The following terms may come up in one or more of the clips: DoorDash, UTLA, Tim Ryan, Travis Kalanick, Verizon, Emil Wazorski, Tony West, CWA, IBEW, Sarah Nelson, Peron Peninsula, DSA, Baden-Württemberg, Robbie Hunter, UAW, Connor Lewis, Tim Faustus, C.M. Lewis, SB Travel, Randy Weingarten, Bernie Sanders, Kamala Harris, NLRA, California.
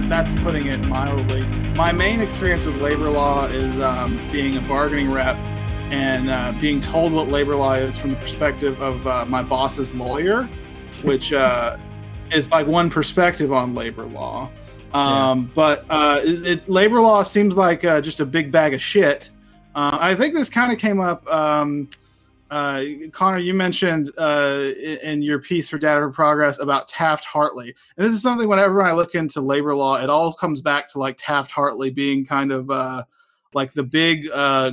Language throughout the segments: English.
but that's putting it mildly. My main experience with labor law is being a bargaining rep and being told what labor law is from the perspective of my boss's lawyer, which is like one perspective on labor law. Labor law seems like just a big bag of shit. I think this kind of came up. Connor, you mentioned in your piece for Data for Progress about Taft-Hartley. And this is something whenever I look into labor law, it all comes back to like Taft-Hartley being kind of like the big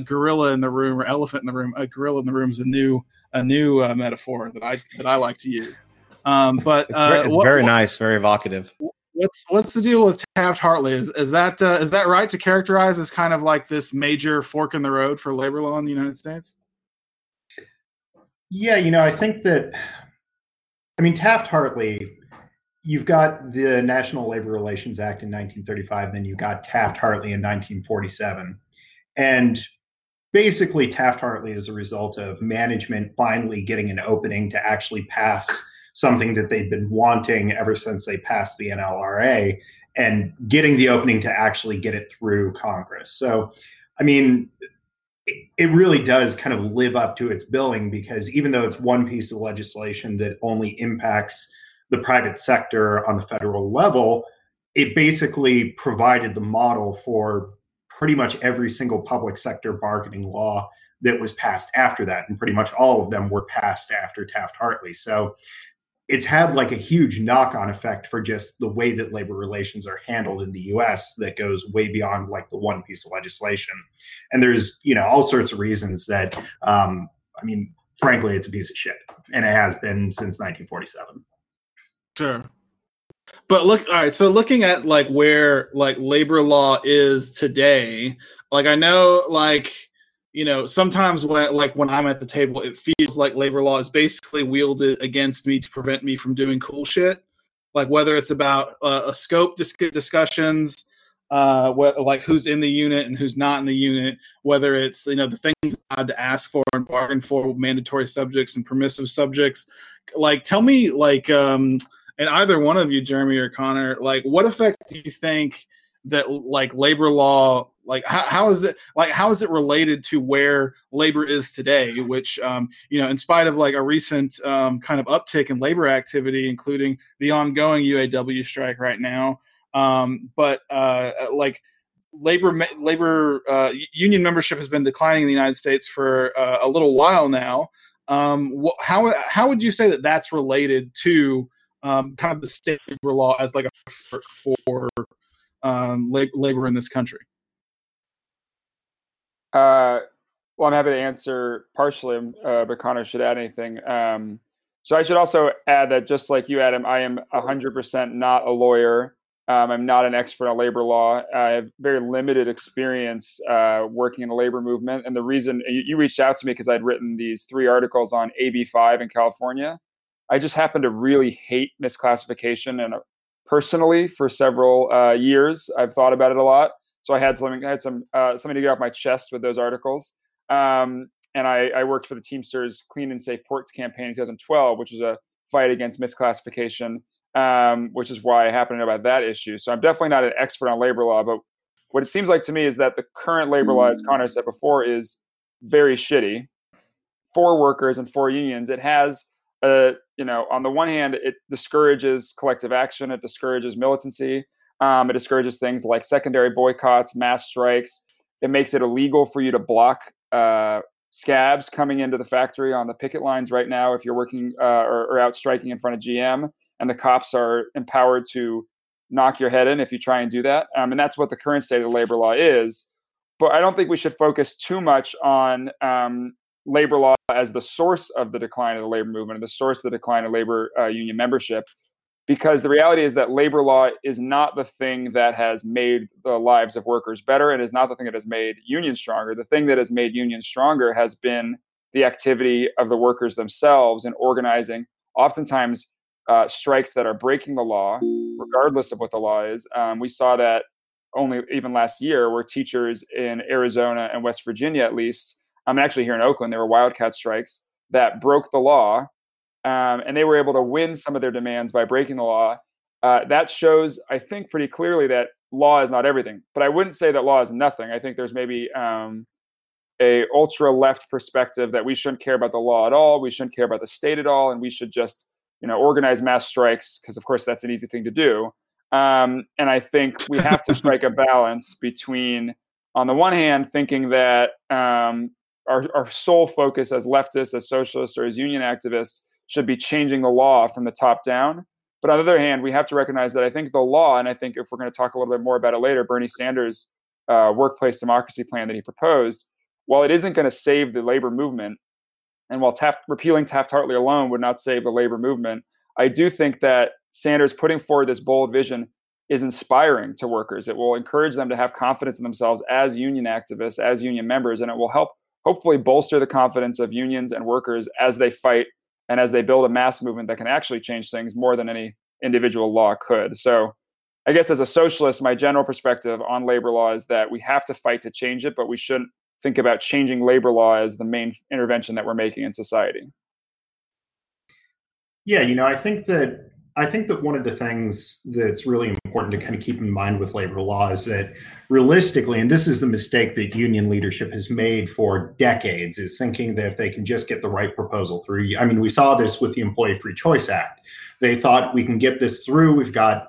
gorilla in the room or elephant in the room. A gorilla in the room is a new metaphor that I like to use. It's very nice, very evocative. What's the deal with Taft-Hartley? Is that right to characterize as kind of like this major fork in the road for labor law in the United States? Yeah, I think that, Taft-Hartley, you've got the National Labor Relations Act in 1935, then you got Taft-Hartley in 1947. And basically Taft-Hartley is a result of management finally getting an opening to actually pass something that they've been wanting ever since they passed the NLRA and getting the opening to actually get it through Congress. So, it really does kind of live up to its billing, because even though it's one piece of legislation that only impacts the private sector on the federal level, it basically provided the model for pretty much every single public sector bargaining law that was passed after that. And pretty much all of them were passed after Taft-Hartley. So it's had like a huge knock-on effect for just the way that labor relations are handled in the US that goes way beyond like the one piece of legislation. And there's, all sorts of reasons that, frankly, it's a piece of shit, and it has been since 1947. Sure. But look, all right, so looking at like where like labor law is today, like I know like, sometimes when I'm at the table, it feels like labor law is basically wielded against me to prevent me from doing cool shit. Like whether it's about a scope discussions, like who's in the unit and who's not in the unit, whether it's, the things allowed to ask for and bargain for with mandatory subjects and permissive subjects. Like, tell me, like, and either one of you, Jeremy or Connor, like, what effect do you think that like labor law, like how is it related to where labor is today, which, in spite of like a recent kind of uptick in labor activity, including the ongoing UAW strike right now. Like labor union membership has been declining in the United States for a little while now. How would you say that that's related to kind of the state labor law as like a for labor in this country? Well, I'm happy to answer partially, but Connor should add anything. So I should also add that just like you, Adam, I am 100% not a lawyer. I'm not an expert on labor law. I have very limited experience working in the labor movement. And the reason you reached out to me because I'd written these 3 articles on AB5 in California. I just happen to really hate misclassification, and personally, for several years, I've thought about it a lot. So I had something to get off my chest with those articles. And I worked for the Teamsters Clean and Safe Ports campaign in 2012, which is a fight against misclassification, which is why I happen to know about that issue. So I'm definitely not an expert on labor law, but what it seems like to me is that the current labor law, as Connor said before, is very shitty for workers and for unions. It has on the one hand, it discourages collective action. It discourages militancy. It discourages things like secondary boycotts, mass strikes. It makes it illegal for you to block scabs coming into the factory on the picket lines right now if you're working or out striking in front of GM. And the cops are empowered to knock your head in if you try and do that. And that's what the current state of labor law is. But I don't think we should focus too much on labor law as the source of the decline of the labor movement and the source of the decline of labor union membership, because the reality is that labor law is not the thing that has made the lives of workers better and is not the thing that has made unions stronger. The thing that has made unions stronger has been the activity of the workers themselves in organizing, oftentimes strikes that are breaking the law, regardless of what the law is. We saw that only even last year where teachers in Arizona and West Virginia, at least, I'm actually here in Oakland, there were wildcat strikes that broke the law, and they were able to win some of their demands by breaking the law. That shows, I think, pretty clearly that law is not everything. But I wouldn't say that law is nothing. I think there's maybe a ultra-left perspective that we shouldn't care about the law at all. We shouldn't care about the state at all. And we should just, organize mass strikes because, of course, that's an easy thing to do. And I think we have to strike a balance between, on the one hand, thinking that our sole focus as leftists, as socialists, or as union activists should be changing the law from the top down. But on the other hand, we have to recognize that I think the law, and I think if we're going to talk a little bit more about it later, Bernie Sanders' workplace democracy plan that he proposed, while it isn't going to save the labor movement, and while repealing Taft-Hartley alone would not save the labor movement, I do think that Sanders putting forward this bold vision is inspiring to workers. It will encourage them to have confidence in themselves as union activists, as union members, and it will help hopefully bolster the confidence of unions and workers as they fight and as they build a mass movement that can actually change things more than any individual law could. So I guess as a socialist, my general perspective on labor law is that we have to fight to change it, but we shouldn't think about changing labor law as the main intervention that we're making in society. Yeah, I think that one of the things that's really important to kind of keep in mind with labor law is that realistically, and this is the mistake that union leadership has made for decades, is thinking that if they can just get the right proposal through. I mean, we saw this with the Employee Free Choice Act. They thought we can get this through. We've got,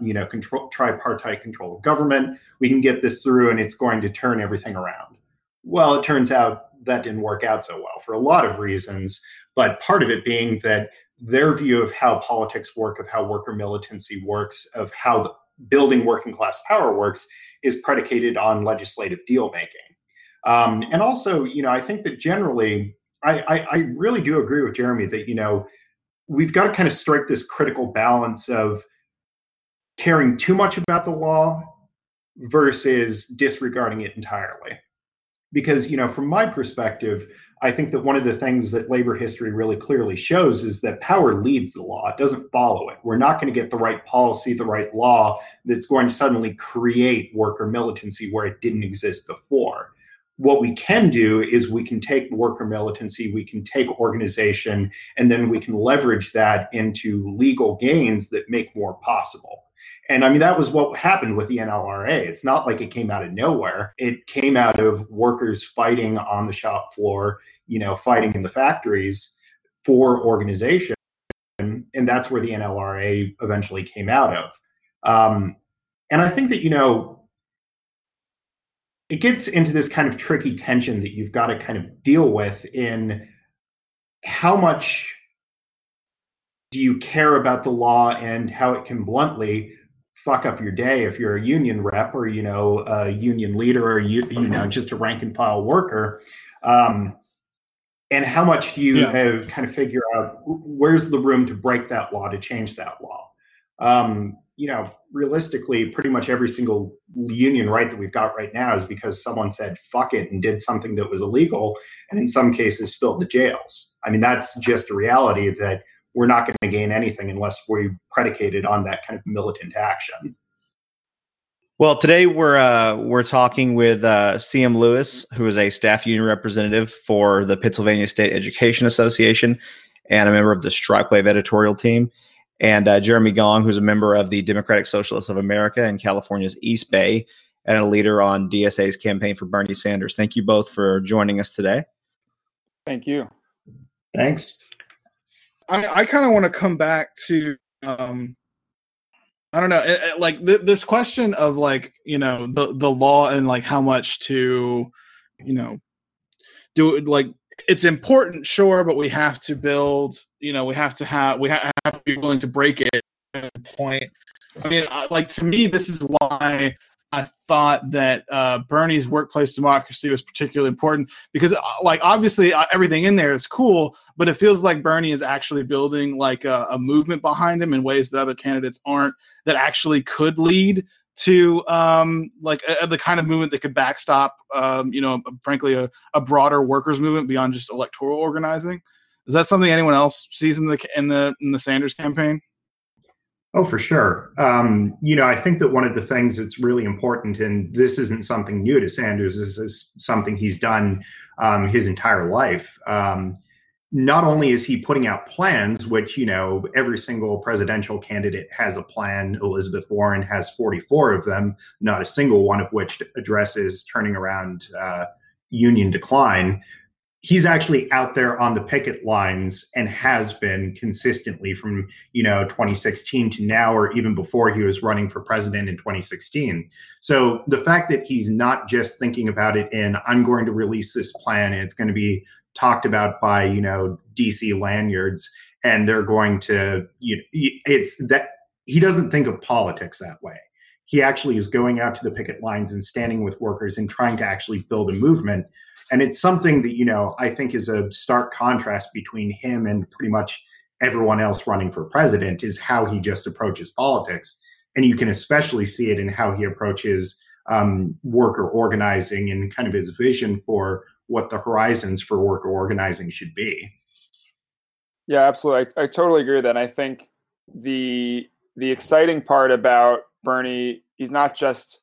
tripartite control of government. We can get this through and it's going to turn everything around. Well, it turns out that didn't work out so well for a lot of reasons, but part of it being that their view of how politics work, of how worker militancy works, of how the building working class power works is predicated on legislative deal making. And also, I think that generally, I really do agree with Jeremy that, we've got to kind of strike this critical balance of caring too much about the law versus disregarding it entirely. Because, from my perspective, I think that one of the things that labor history really clearly shows is that power leads the law. It doesn't follow it. We're not going to get the right policy, the right law that's going to suddenly create worker militancy where it didn't exist before. What we can do is we can take worker militancy, we can take organization, and then we can leverage that into legal gains that make more possible. And I mean, that was what happened with the NLRA. It's not like it came out of nowhere. It came out of workers fighting on the shop floor, fighting in the factories for organization. And that's where the NLRA eventually came out of. And I think that, it gets into this kind of tricky tension that you've got to kind of deal with in how much do you care about the law and how it can bluntly fuck up your day if you're a union rep or, a union leader or, just a rank and file worker? And how much do you have kind of figure out where's the room to break that law, to change that law? Realistically, pretty much every single union right that we've got right now is because someone said, fuck it, and did something that was illegal. And in some cases, filled the jails. I mean, that's just a reality that we're not going to gain anything unless we predicate it on that kind of militant action. Well, today we're talking with C.M. Lewis, who is a staff union representative for the Pennsylvania State Education Association and a member of the Strikewave editorial team, and Jeremy Gong, who's a member of the Democratic Socialists of America in California's East Bay and a leader on DSA's campaign for Bernie Sanders. Thank you both for joining us today. Thank you. Thanks. I kind of want to come back to, this question of the law and how much to, do it. It's important, sure, but we have to build, we have to be willing to break it at a point. I mean, to me, this is why I thought that Bernie's workplace democracy was particularly important because, obviously, everything in there is cool, but it feels like Bernie is actually building a movement behind him in ways that other candidates aren't. That actually could lead to the kind of movement that could backstop, frankly, a broader workers' movement beyond just electoral organizing. Is that something anyone else sees in the Sanders campaign? Oh, for sure. I think that one of the things that's really important, and this isn't something new to Sanders, this is something he's done his entire life, not only is he putting out plans, which, you know, every single presidential candidate has a plan. Elizabeth Warren has 44 of them, not a single one of which addresses turning around union decline. He's actually out there on the picket lines and has been consistently from, you know, 2016 to now, or even before he was running for president in 2016. So the fact that he's not just thinking about it in, I'm going to release this plan and it's going to be talked about by, you know, DC lanyards and they're going to, you know, it's that he doesn't think of politics that way. He actually is going out to the picket lines and standing with workers and trying to actually build a movement. And it's something that, you know, I think is a stark contrast between him and pretty much everyone else running for president is how he just approaches politics. And you can especially see it in how he approaches worker organizing and kind of his vision for what the horizons for worker organizing should be. Yeah, absolutely. I totally agree with that. And I think the exciting part about Bernie, he's not just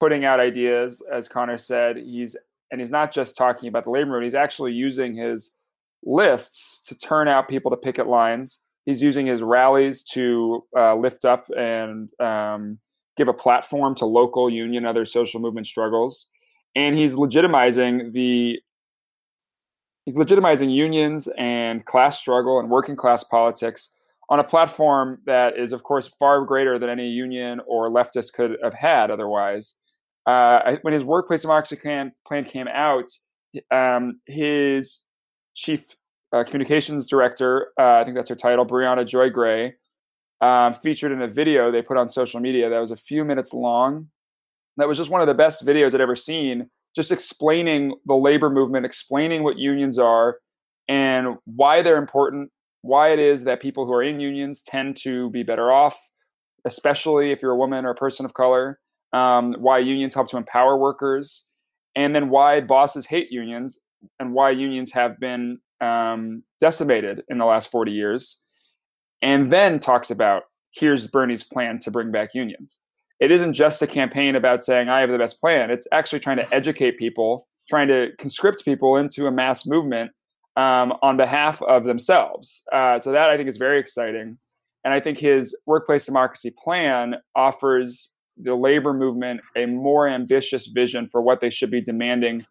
putting out ideas, as Connor said, and he's not just talking about the labor movement. He's actually using his lists to turn out people to picket lines. He's using his rallies to lift up and give a platform to local union, other social movement struggles. And he's legitimizing unions and class struggle and working class politics on a platform that is, of course, far greater than any union or leftist could have had otherwise. When his workplace democracy plan came out, his chief communications director, I think that's her title, Brianna Joy Gray, featured in a video they put on social media that was a few minutes long. That was just one of the best videos I'd ever seen, just explaining the labor movement, explaining what unions are and why they're important, why it is that people who are in unions tend to be better off, especially if you're a woman or a person of color. Why unions help to empower workers, and then why bosses hate unions and why unions have been decimated in the last 40 years. And then talks about, here's Bernie's plan to bring back unions. It isn't just a campaign about saying, I have the best plan. It's actually trying to educate people, trying to conscript people into a mass movement on behalf of themselves. So that I think is very exciting. And I think his workplace democracy plan offers the labor movement a more ambitious vision for what they should be demanding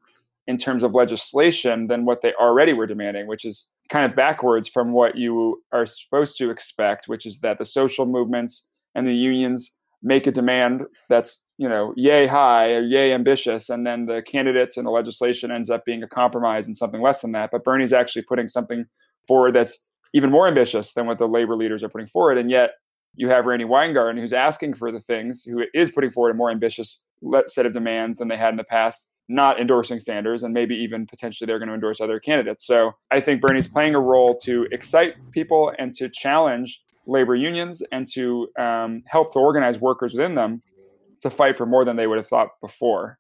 in terms of legislation than what they already were demanding, which is kind of backwards from what you are supposed to expect, which is that the social movements and the unions make a demand that's, you know, yay high or yay ambitious, and then the candidates and the legislation ends up being a compromise and something less than that. But Bernie's actually putting something forward that's even more ambitious than what the labor leaders are putting forward. And yet you have Randy Weingarten, who's asking for the things, who is putting forward a more ambitious set of demands than they had in the past, not endorsing Sanders, and maybe even potentially they're going to endorse other candidates. So I think Bernie's playing a role to excite people and to challenge labor unions and to help to organize workers within them to fight for more than they would have thought before.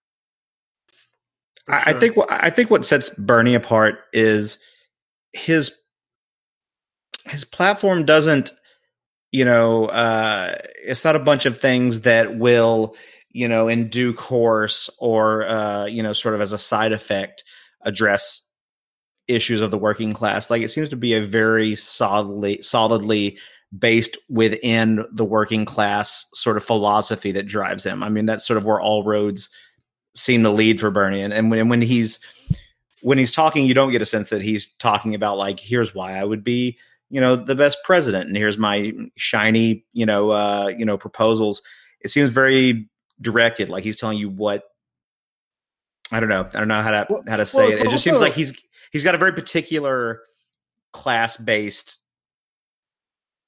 Sure. I think what sets Bernie apart is his platform doesn't, you know, it's not a bunch of things that will, you know, in due course or, you know, sort of as a side effect address issues of the working class. Like, it seems to be a very solidly based within the working class sort of philosophy that drives him. I mean, that's sort of where all roads seem to lead for Bernie. And when he's talking, you don't get a sense that he's talking about, like, here's why I would be, you know, the best president, and here's my shiny, you know, proposals. It seems very directed. Like, he's telling you what, I don't know how to say it. It just seems like he's got a very particular class-based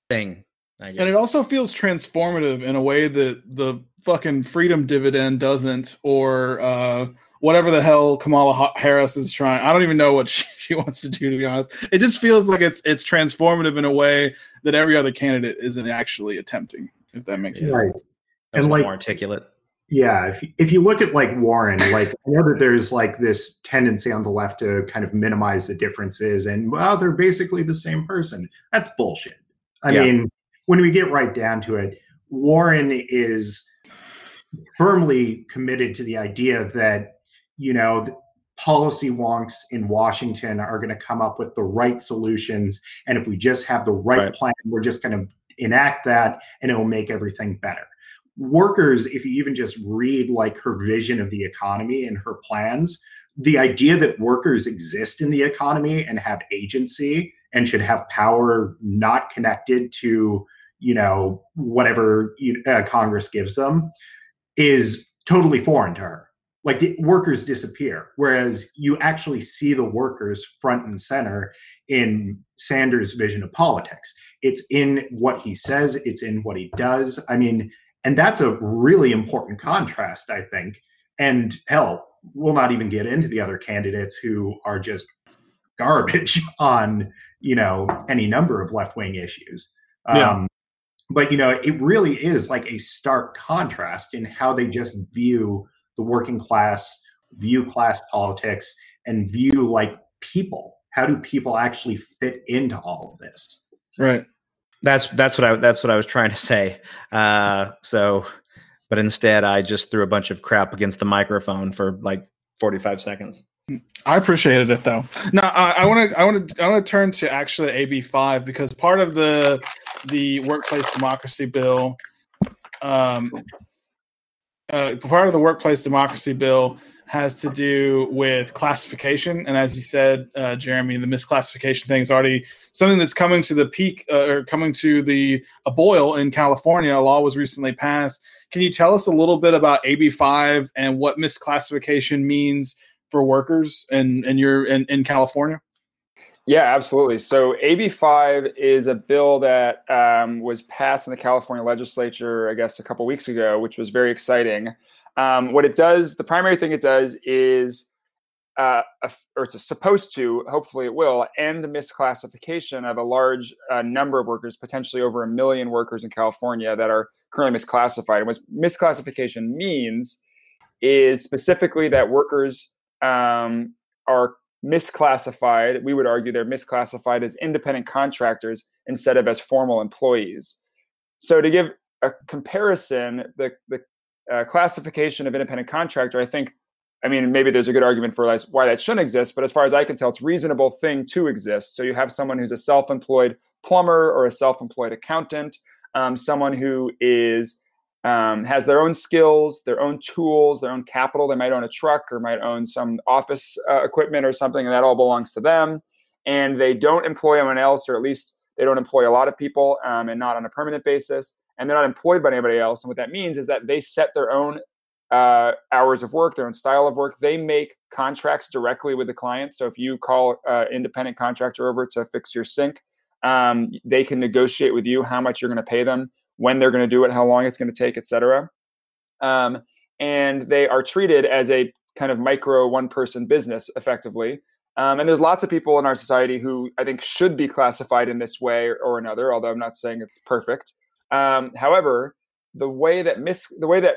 thing, I guess. And it also feels transformative in a way that the fucking freedom dividend doesn't, or whatever the hell Kamala Harris is trying. I don't even know what she wants to do, to be honest. It just feels like it's transformative in a way that every other candidate isn't actually attempting, if that makes sense. Right. That and, like, more articulate. Yeah. If you look at, like, Warren, like, I know that there's, like, this tendency on the left to kind of minimize the differences and, well, they're basically the same person. That's bullshit. I mean, when we get right down to it, Warren is firmly committed to the idea that, you know, policy wonks in Washington are going to come up with the right solutions. And if we just have the right plan, we're just going to enact that and it will make everything better. Workers, if you even just read like her vision of the economy and her plans, the idea that workers exist in the economy and have agency and should have power not connected to, you know, whatever Congress gives them is totally foreign to her. Like the workers disappear, whereas you actually see the workers front and center in Sanders' vision of politics. It's in what he says, it's in what he does. I mean, and that's a really important contrast, I think. And hell, we'll not even get into the other candidates who are just garbage on, you know, any number of left-wing issues. Yeah. But, you know, it really is like a stark contrast in how they just view the working class, view class politics, and view like people. How do people actually fit into all of this? Right. That's what I was trying to say. But instead I just threw a bunch of crap against the microphone for like 45 seconds. I appreciated it though. Now I want to turn to actually AB5 because part of the workplace democracy bill, part of the workplace democracy bill has to do with classification. And as you said, Jeremy, the misclassification thing is already something that's coming to the peak or coming to a boil in California. A law was recently passed. Can you tell us a little bit about AB5 and what misclassification means for workers in California? Yeah, absolutely. So AB5 is a bill that was passed in the California legislature, I guess, a couple weeks ago, which was very exciting. What it does, the primary thing it does is, or it's supposed to, hopefully it will, end the misclassification of a large number of workers, potentially over 1 million workers in California that are currently misclassified. And what misclassification means is specifically that workers are misclassified. We would argue they're misclassified as independent contractors instead of as formal employees. So to give a comparison, the classification of independent contractor, maybe there's a good argument for why that shouldn't exist, but as far as I can tell, it's a reasonable thing to exist. So you have someone who's a self-employed plumber or a self-employed accountant, someone who is has their own skills, their own tools, their own capital. They might own a truck or might own some office equipment or something, and that all belongs to them. And they don't employ anyone else, or at least they don't employ a lot of people and not on a permanent basis. And they're not employed by anybody else. And what that means is that they set their own hours of work, their own style of work. They make contracts directly with the clients. So if you call independent contractor over to fix your sink, they can negotiate with you how much you're going to pay them, when they're going to do it, how long it's going to take, et cetera. And they are treated as a kind of micro one-person business, effectively. And there's lots of people in our society who I think should be classified in this way or another, although I'm not saying it's perfect. However, the way that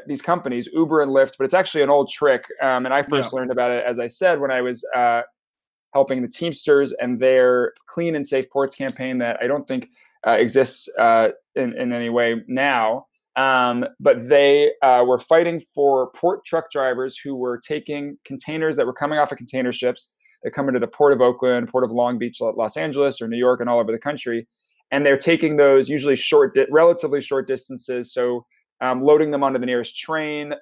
these companies, Uber and Lyft, but it's actually an old trick. And I first learned about it, as I said, when I was helping the Teamsters and their Clean and Safe Ports campaign that I don't think exists in any way now. But they were fighting for port truck drivers who were taking containers that were coming off of container ships that come into the Port of Oakland, Port of Long Beach, Los Angeles, or New York, and all over the country. And they're taking those usually relatively short distances. So loading them onto the nearest train,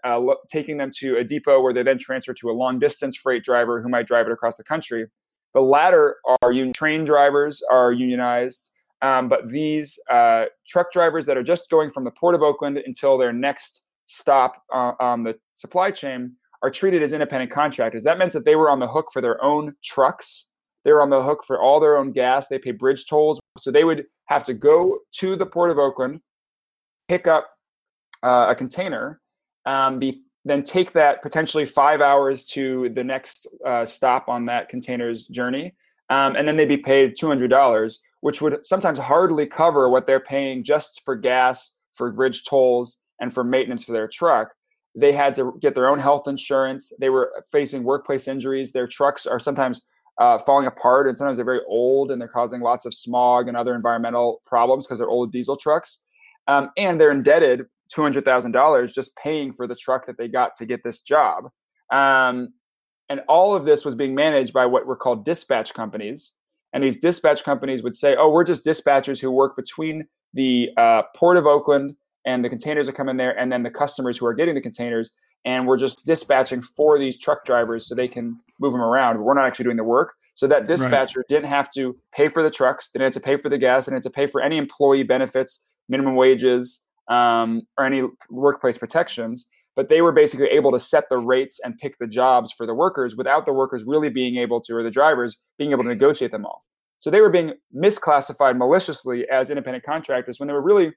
taking them to a depot where they then transfer to a long distance freight driver who might drive it across the country. The latter are train drivers are unionized. But these truck drivers that are just going from the Port of Oakland until their next stop on the supply chain are treated as independent contractors. That meant that they were on the hook for their own trucks. They were on the hook for all their own gas. They pay bridge tolls. So they would have to go to the Port of Oakland, pick up a container, then take that potentially 5 hours to the next stop on that container's journey. And then they'd be paid $200. Which would sometimes hardly cover what they're paying just for gas, for bridge tolls, and for maintenance for their truck. They had to get their own health insurance. They were facing workplace injuries. Their trucks are sometimes falling apart, and sometimes they're very old, and they're causing lots of smog and other environmental problems because they're old diesel trucks. And they're indebted $200,000 just paying for the truck that they got to get this job. And all of this was being managed by what were called dispatch companies. And these dispatch companies would say, oh, we're just dispatchers who work between the Port of Oakland and the containers that come in there and then the customers who are getting the containers. And we're just dispatching for these truck drivers so they can move them around. But we're not actually doing the work. So that dispatcher didn't have to pay for the trucks. They didn't have to pay for the gas. They didn't have to pay for any employee benefits, minimum wages, or any workplace protections. But they were basically able to set the rates and pick the jobs for the workers without the workers really being able to, or the drivers being able to negotiate them all. So they were being misclassified maliciously as independent contractors when they were really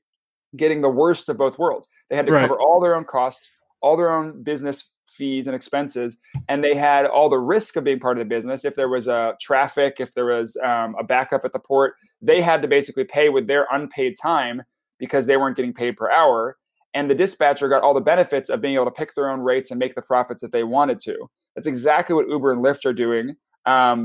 getting the worst of both worlds. They had to cover all their own costs, all their own business fees and expenses, and they had all the risk of being part of the business. If there was traffic, if there was a backup at the port, they had to basically pay with their unpaid time because they weren't getting paid per hour. And the dispatcher got all the benefits of being able to pick their own rates and make the profits that they wanted to. That's exactly what Uber and Lyft are doing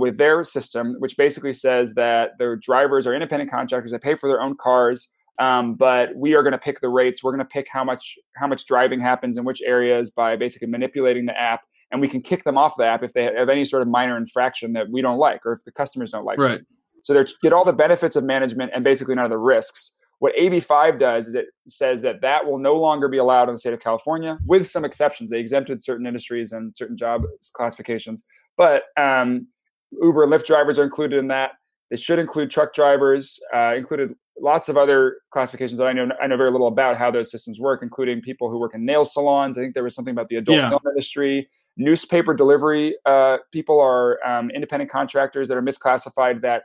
with their system, which basically says that their drivers are independent contractors. They pay for their own cars, but we are going to pick the rates. We're going to pick how much driving happens in which areas by basically manipulating the app. And we can kick them off the app if they have any sort of minor infraction that we don't like or if the customers don't like. Right. So they get all the benefits of management and basically none of the risks. What AB5 does is it says that will no longer be allowed in the state of California, with some exceptions. They exempted certain industries and certain job classifications. But Uber and Lyft drivers are included in that. They should include truck drivers, included lots of other classifications that I know very little about how those systems work, including people who work in nail salons. I think there was something about the adult film industry. Newspaper delivery people are independent contractors that are misclassified that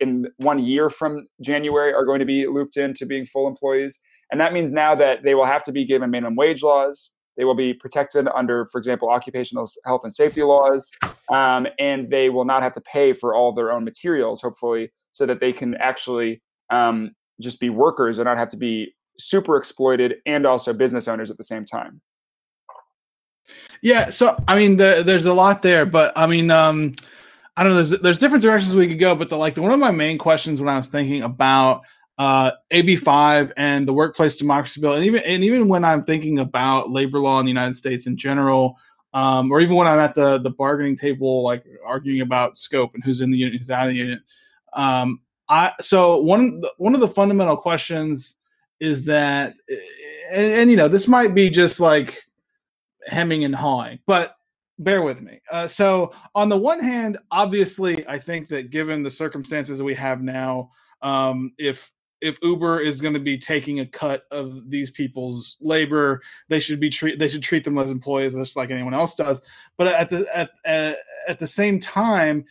in 1 year from January are going to be looped into being full employees. And that means now that they will have to be given minimum wage laws. They will be protected under, for example, occupational health and safety laws. And they will not have to pay for all their own materials, hopefully, so that they can actually just be workers and not have to be super exploited and also business owners at the same time. Yeah. So, I mean, there's a lot there, but I mean, I don't know. There's different directions we could go, but one of my main questions when I was thinking about AB5 and the workplace democracy bill, and even when I'm thinking about labor law in the United States in general, or even when I'm at the bargaining table, like arguing about scope and who's in the unit, who's out of the unit. One of the fundamental questions is that, and you know, this might be just like hemming and hawing, but bear with me. So on the one hand, obviously, I think that given the circumstances that we have now, if Uber is going to be taking a cut of these people's labor, they should treat them as employees, just like anyone else does. But at the same time,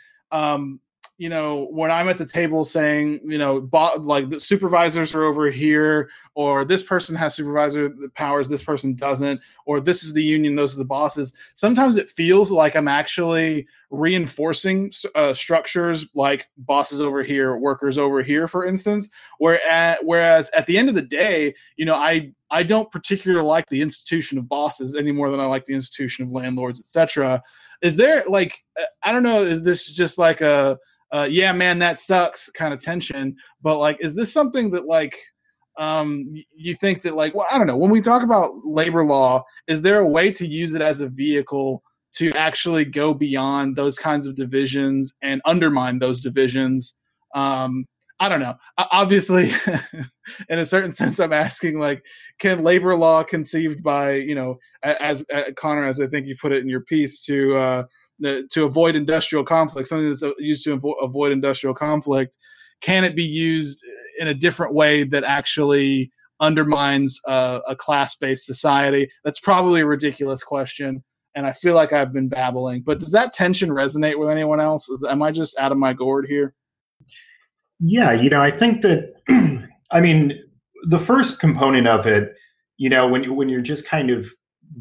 you know, when I'm at the table saying, you know, the supervisors are over here, or this person has supervisor powers, this person doesn't, or this is the union, those are the bosses. Sometimes it feels like I'm actually reinforcing structures like bosses over here, workers over here, for instance. Whereas at the end of the day, you know, I don't particularly like the institution of bosses any more than I like the institution of landlords, etc. Is there I don't know, is this just like a yeah, man, that sucks kind of tension? But is this something that you think that I don't know, when we talk about labor law, is there a way to use it as a vehicle to actually go beyond those kinds of divisions and undermine those divisions? I don't know. Obviously, in a certain sense, I'm asking, can labor law conceived by, you know, as Connor, as I think you put it in your piece, to avoid industrial conflict, something that's used to avoid industrial conflict, can it be used in a different way that actually undermines a class-based society? That's probably a ridiculous question, and I feel like I've been babbling. But does that tension resonate with anyone else? Am I just out of my gourd here? Yeah, you know, I think that, I mean, the first component of it, you know, when you're just kind of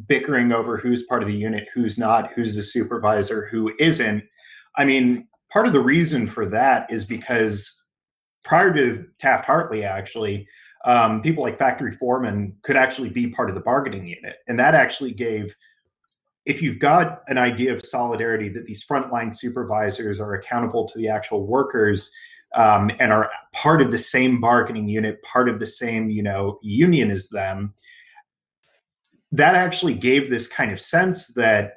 bickering over who's part of the unit, who's not, who's the supervisor, who isn't. I mean, part of the reason for that is because prior to Taft-Hartley, actually, people like factory foremen could actually be part of the bargaining unit. And that actually gave, if you've got an idea of solidarity that these frontline supervisors are accountable to the actual workers, and are part of the same bargaining unit, part of the same, you know, union as them, that actually gave this kind of sense that,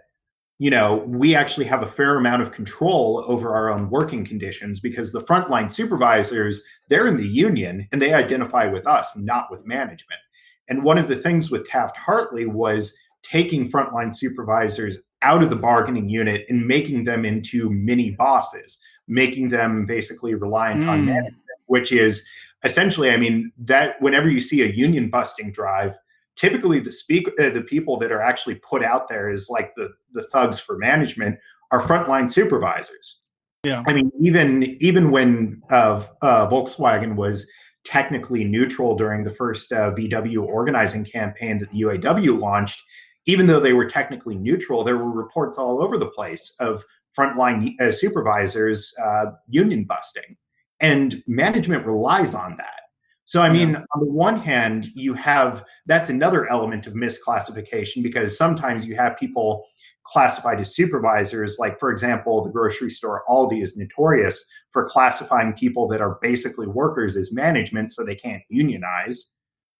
you know, we actually have a fair amount of control over our own working conditions because the frontline supervisors, they're in the union and they identify with us, not with management. And one of the things with Taft-Hartley was taking frontline supervisors out of the bargaining unit and making them into mini bosses, making them basically reliant on management, which is essentially, I mean, that whenever you see a union busting drive, typically the people that are actually put out there is like the thugs for management are frontline supervisors. Yeah, I mean, even when Volkswagen was technically neutral during the first VW organizing campaign that the UAW launched, even though they were technically neutral, there were reports all over the place of frontline supervisors union busting, and management relies on that. So, I mean, on the one hand, you have, that's another element of misclassification, because sometimes you have people classified as supervisors. Like, for example, the grocery store Aldi is notorious for classifying people that are basically workers as management so they can't unionize.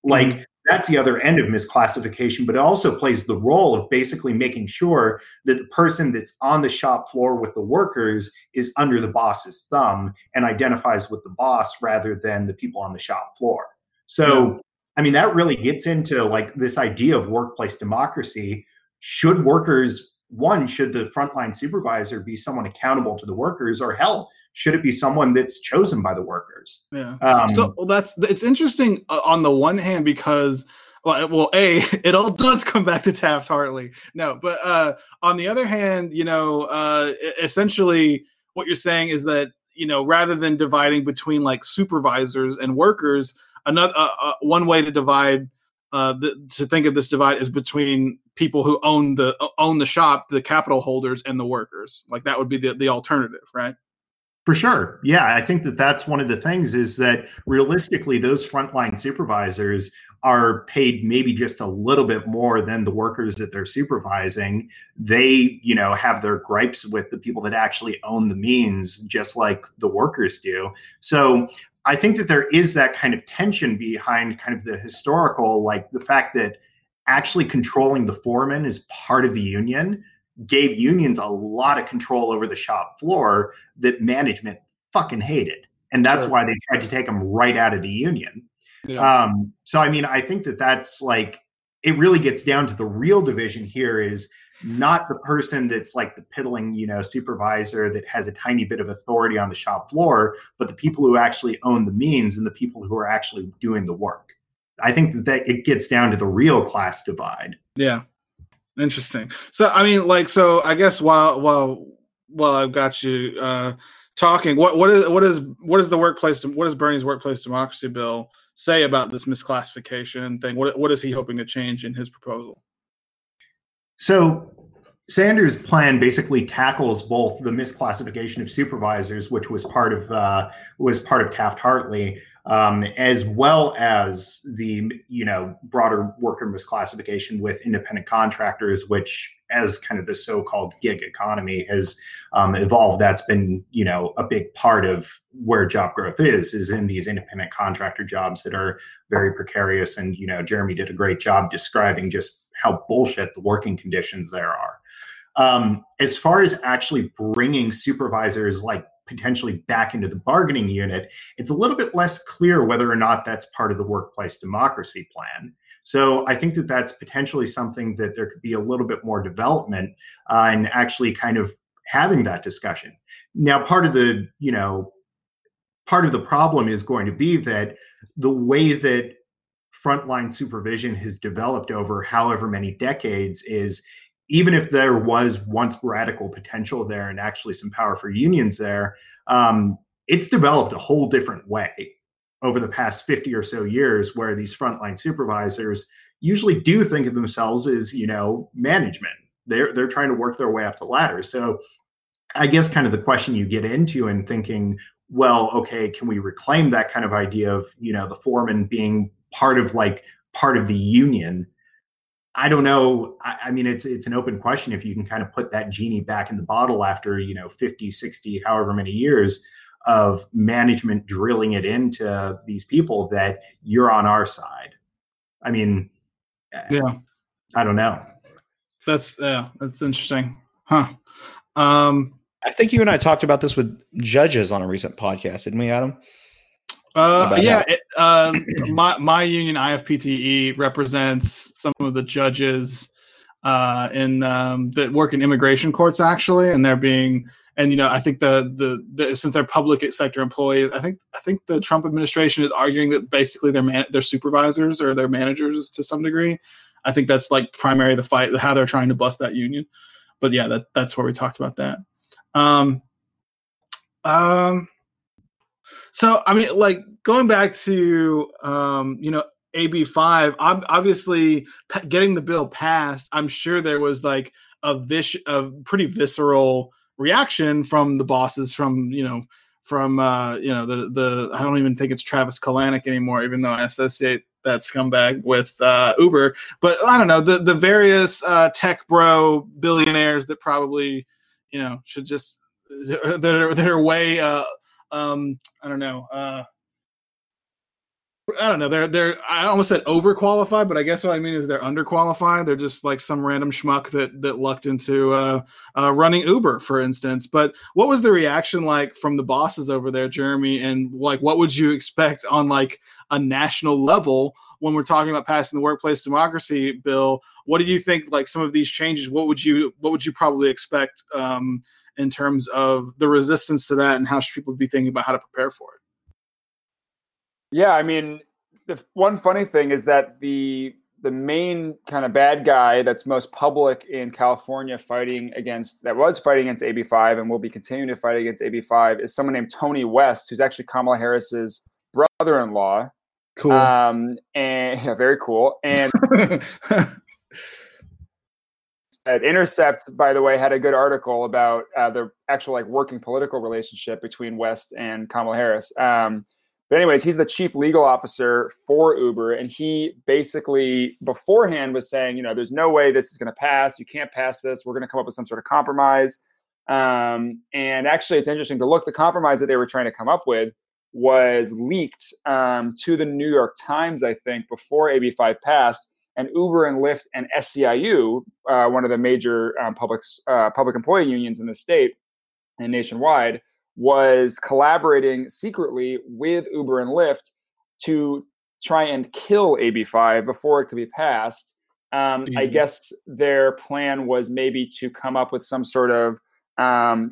Like, that's the other end of misclassification, but it also plays the role of basically making sure that the person that's on the shop floor with the workers is under the boss's thumb and identifies with the boss rather than the people on the shop floor. So, I mean, that really gets into like this idea of workplace democracy. Should workers, one, should the frontline supervisor be someone accountable to the workers, or hell, should it be someone that's chosen by the workers? Yeah. So it's interesting on the one hand, because it all does come back to Taft-Hartley. No, but on the other hand, you know, essentially what you're saying is that, you know, rather than dividing between like supervisors and workers, another one way to divide to think of this divide is between people who own the shop, the capital holders, and the workers. Like that would be the alternative, right? For sure. Yeah, I think that that's one of the things is that realistically, those frontline supervisors are paid maybe just a little bit more than the workers that they're supervising. They, you know, have their gripes with the people that actually own the means, just like the workers do. So I think that there is that kind of tension behind kind of the historical, like the fact that actually controlling the foreman is part of the union gave unions a lot of control over the shop floor that management fucking hated. And that's why they tried to take them right out of the union. Yeah. So, I mean, I think that that's like, it really gets down to the real division here is not the person that's like the piddling, you know, supervisor that has a tiny bit of authority on the shop floor, but the people who actually own the means and the people who are actually doing the work. I think that it gets down to the real class divide. Yeah. Interesting. So, I mean, like, so I guess while I've got you talking, what does Bernie's workplace democracy bill say about this misclassification thing? What is he hoping to change in his proposal? So Sanders' plan basically tackles both the misclassification of supervisors, which was part of Taft-Hartley, as well as the, you know, broader worker misclassification with independent contractors, which as kind of the so-called gig economy has evolved, that's been, you know, a big part of where job growth is in these independent contractor jobs that are very precarious. And, you know, Jeremy did a great job describing just how bullshit the working conditions there are. As far as actually bringing supervisors like potentially back into the bargaining unit, it's a little bit less clear whether or not that's part of the workplace democracy plan. So I think that that's potentially something that there could be a little bit more development in actually kind of having that discussion. Now, part of the problem is going to be that the way that frontline supervision has developed over however many decades is, even if there was once radical potential there and actually some power for unions there, it's developed a whole different way over the past 50 or so years, where these frontline supervisors usually do think of themselves as, you know, management. They're trying to work their way up the ladder. So I guess kind of the question you get into in thinking, well, okay, can we reclaim that kind of idea of, you know, the foreman being part of the union? I don't know. I mean, it's an open question if you can kind of put that genie back in the bottle after, you know, 50, 60, however many years of management drilling it into these people that you're on our side. I mean, yeah, I don't know. That's interesting. Huh. I think you and I talked about this with judges on a recent podcast, didn't we, Adam? Yeah. My union, IFPTE, represents some of the judges that work in immigration courts, actually, and they're being. And you know, I think the since they're public sector employees, I think the Trump administration is arguing that basically their supervisors or their managers to some degree. I think that's like primary the fight how they're trying to bust that union. But yeah, that's where we talked about that. So I mean, like going back to you know, AB5, obviously getting the bill passed. I'm sure there was like a pretty visceral reaction from the bosses, from I don't even think it's Travis Kalanick anymore, even though I associate that scumbag with Uber. But I don't know, the various tech bro billionaires that probably, you know, should just that are way They're I almost said overqualified, but I guess what I mean is they're underqualified. They're just like some random schmuck that lucked into running Uber, for instance. But what was the reaction like from the bosses over there, Jeremy? And like, what would you expect on like a national level when we're talking about passing the workplace democracy bill? What do you think? Like some of these changes, what would you probably expect in terms of the resistance to that, and how should people be thinking about how to prepare for it? Yeah, I mean, the one funny thing is that the main kind of bad guy that's most public in California fighting against AB5 and will be continuing to fight against AB5 is someone named Tony West, who's actually Kamala Harris's brother-in-law. Cool. And yeah, very cool. And Intercept, by the way, had a good article about the actual like working political relationship between West and Kamala Harris. But anyways, he's the chief legal officer for Uber, and he basically beforehand was saying, you know, there's no way this is going to pass. You can't pass this. We're going to come up with some sort of compromise. And actually, it's interesting to look. The compromise that they were trying to come up with was leaked to the New York Times, I think, before AB5 passed. And Uber and Lyft and SEIU, one of the major public employee unions in the state and nationwide, was collaborating secretly with Uber and Lyft to try and kill AB5 before it could be passed. I guess their plan was maybe to come up with some sort of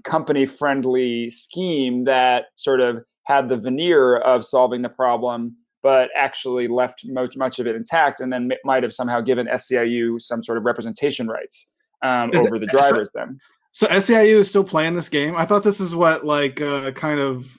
company-friendly scheme that sort of had the veneer of solving the problem, but actually left much of it intact, and then might have somehow given SEIU some sort of representation rights over the drivers then. So SEIU is still playing this game. I thought this is what like kind of,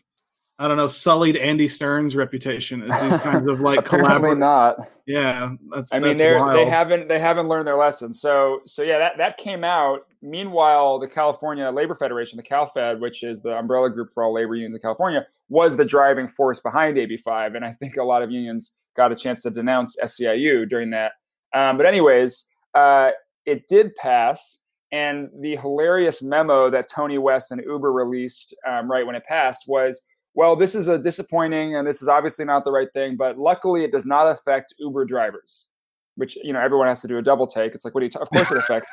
I don't know, sullied Andy Stern's reputation is these kinds of like collaborative. Not. Yeah, that's wild. They haven't learned their lesson. So yeah, that came out. Meanwhile, the California Labor Federation, the CalFed, which is the umbrella group for all labor unions in California, was the driving force behind AB5, and I think a lot of unions got a chance to denounce SEIU during that. But anyways, it did pass. And the hilarious memo that Tony West and Uber released right when it passed was, well, this is a disappointing and this is obviously not the right thing, but luckily it does not affect Uber drivers, which, you know, everyone has to do a double take. It's like, of course it affects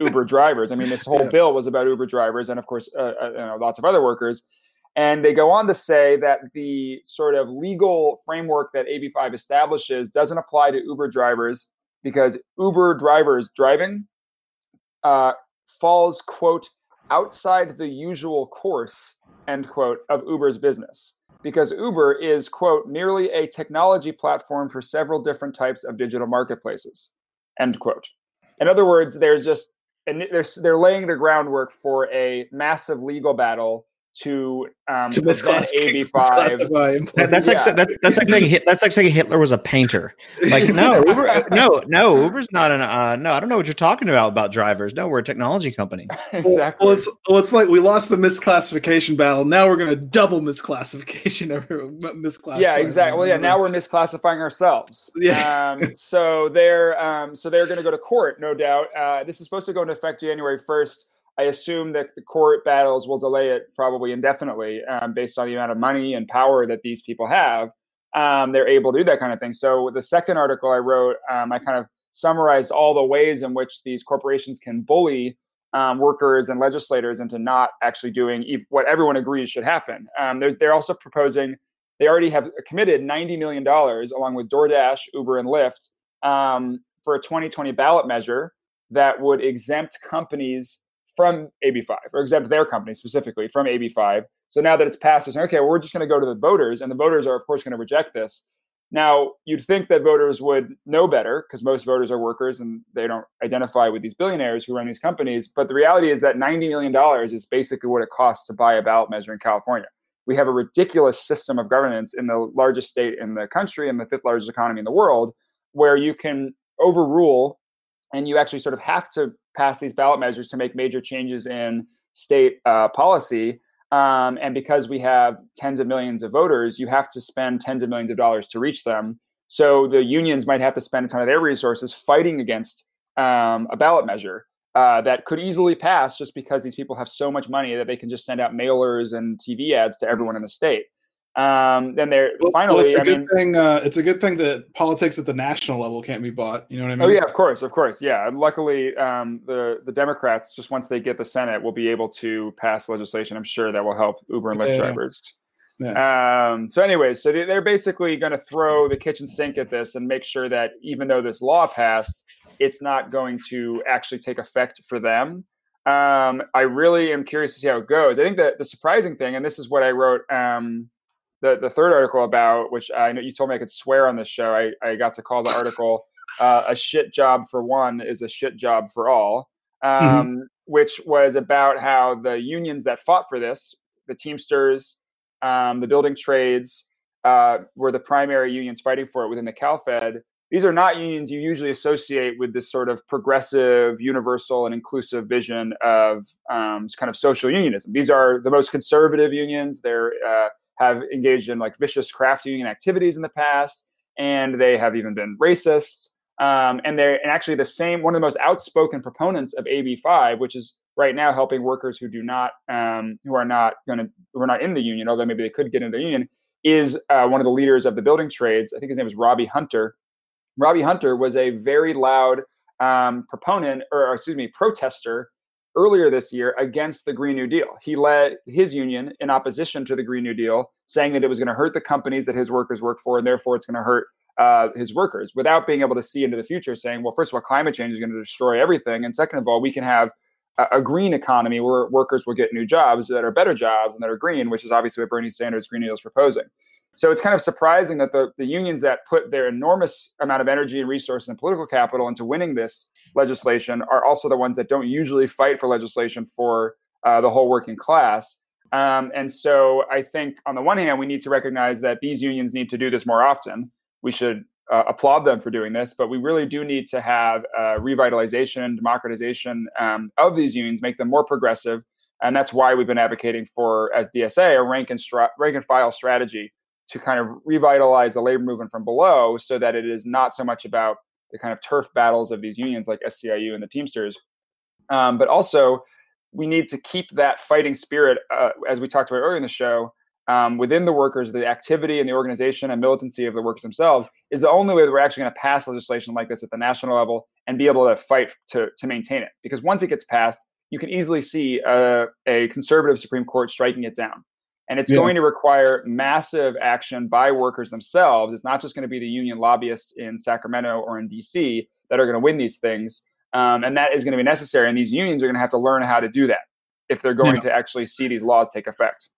Uber drivers. I mean, this whole bill was about Uber drivers and, of course, you know, lots of other workers. And they go on to say that the sort of legal framework that AB5 establishes doesn't apply to Uber drivers because Uber drivers driving falls, quote, outside the usual course, end quote, of Uber's business. Because Uber is, quote, merely a technology platform for several different types of digital marketplaces, end quote. In other words, they're laying the groundwork for a massive legal battle to AB5. That's like saying Hitler was a painter. Like no, Uber's not an no. I don't know what you're talking about drivers. No, we're a technology company. Exactly. Well, it's like we lost the misclassification battle. Now we're going to double misclassification. Yeah, exactly. Well, yeah. Now we're misclassifying ourselves. Yeah. So they're going to go to court, no doubt. This is supposed to go into effect January 1st. I assume that the court battles will delay it probably indefinitely based on the amount of money and power that these people have. They're able to do that kind of thing. So the second article I wrote, I kind of summarized all the ways in which these corporations can bully workers and legislators into not actually doing what everyone agrees should happen. They're also proposing, they already have committed $90 million along with DoorDash, Uber, and Lyft for a 2020 ballot measure that would exempt companies from AB5, or exempt their companies specifically from AB5. So now that it's passed, they're saying, okay, well, we're just going to go to the voters, and the voters are, of course, going to reject this. Now, you'd think that voters would know better because most voters are workers and they don't identify with these billionaires who run these companies. But the reality is that $90 million is basically what it costs to buy a ballot measure in California. We have a ridiculous system of governance in the largest state in the country and the fifth largest economy in the world, where you can overrule and you actually sort of have to pass these ballot measures to make major changes in state policy. And because we have tens of millions of voters, you have to spend tens of millions of dollars to reach them. So the unions might have to spend a ton of their resources fighting against a ballot measure that could easily pass just because these people have so much money that they can just send out mailers and TV ads to everyone in the state. It's a good thing that politics at the national level can't be bought. You know what I mean? Oh yeah, of course. Yeah. And luckily, the Democrats, just once they get the Senate, will be able to pass legislation, I'm sure, that will help Uber and Lyft drivers. Yeah. So they're basically going to throw the kitchen sink at this and make sure that even though this law passed, it's not going to actually take effect for them. I really am curious to see how it goes. I think that the surprising thing, and this is what I wrote, the third article about, which I know you told me I could swear on this show. I got to call the article "A Shit Job for One is a Shit Job for All," which was about how the unions that fought for this, the Teamsters, the building trades, were the primary unions fighting for it within the CalFed. These are not unions you usually associate with this sort of progressive, universal, and inclusive vision of kind of social unionism. These are the most conservative unions. They're have engaged in like vicious craft union activities in the past, and they have even been racist. And actually one of the most outspoken proponents of AB5, which is right now helping workers who are not in the union, although maybe they could get into the union, is one of the leaders of the building trades. I think his name is Robbie Hunter. Robbie Hunter was a very loud protester earlier this year against the Green New Deal. He led his union in opposition to the Green New Deal, saying that it was going to hurt the companies that his workers work for, and therefore it's going to hurt his workers, without being able to see into the future, saying, well, first of all, climate change is going to destroy everything. And second of all, we can have a green economy where workers will get new jobs that are better jobs and that are green, which is obviously what Bernie Sanders' Green New Deal is proposing. So it's kind of surprising that the unions that put their enormous amount of energy and resources and political capital into winning this legislation are also the ones that don't usually fight for legislation for the whole working class. And so I think on the one hand, we need to recognize that these unions need to do this more often. We should applaud them for doing this, but we really do need to have revitalization, democratization of these unions, make them more progressive. And that's why we've been advocating for, as DSA, a rank and file strategy to kind of revitalize the labor movement from below, so that it is not so much about the kind of turf battles of these unions like SEIU and the Teamsters. But also, we need to keep that fighting spirit, as we talked about earlier in the show, within the workers. The activity and the organization and militancy of the workers themselves is the only way that we're actually going to pass legislation like this at the national level and be able to fight to maintain it. Because once it gets passed, you can easily see a conservative Supreme Court striking it down. And it's going to require massive action by workers themselves. It's not just going to be the union lobbyists in Sacramento or in DC that are going to win these things. And that is going to be necessary. And these unions are going to have to learn how to do that if they're going to actually see these laws take effect.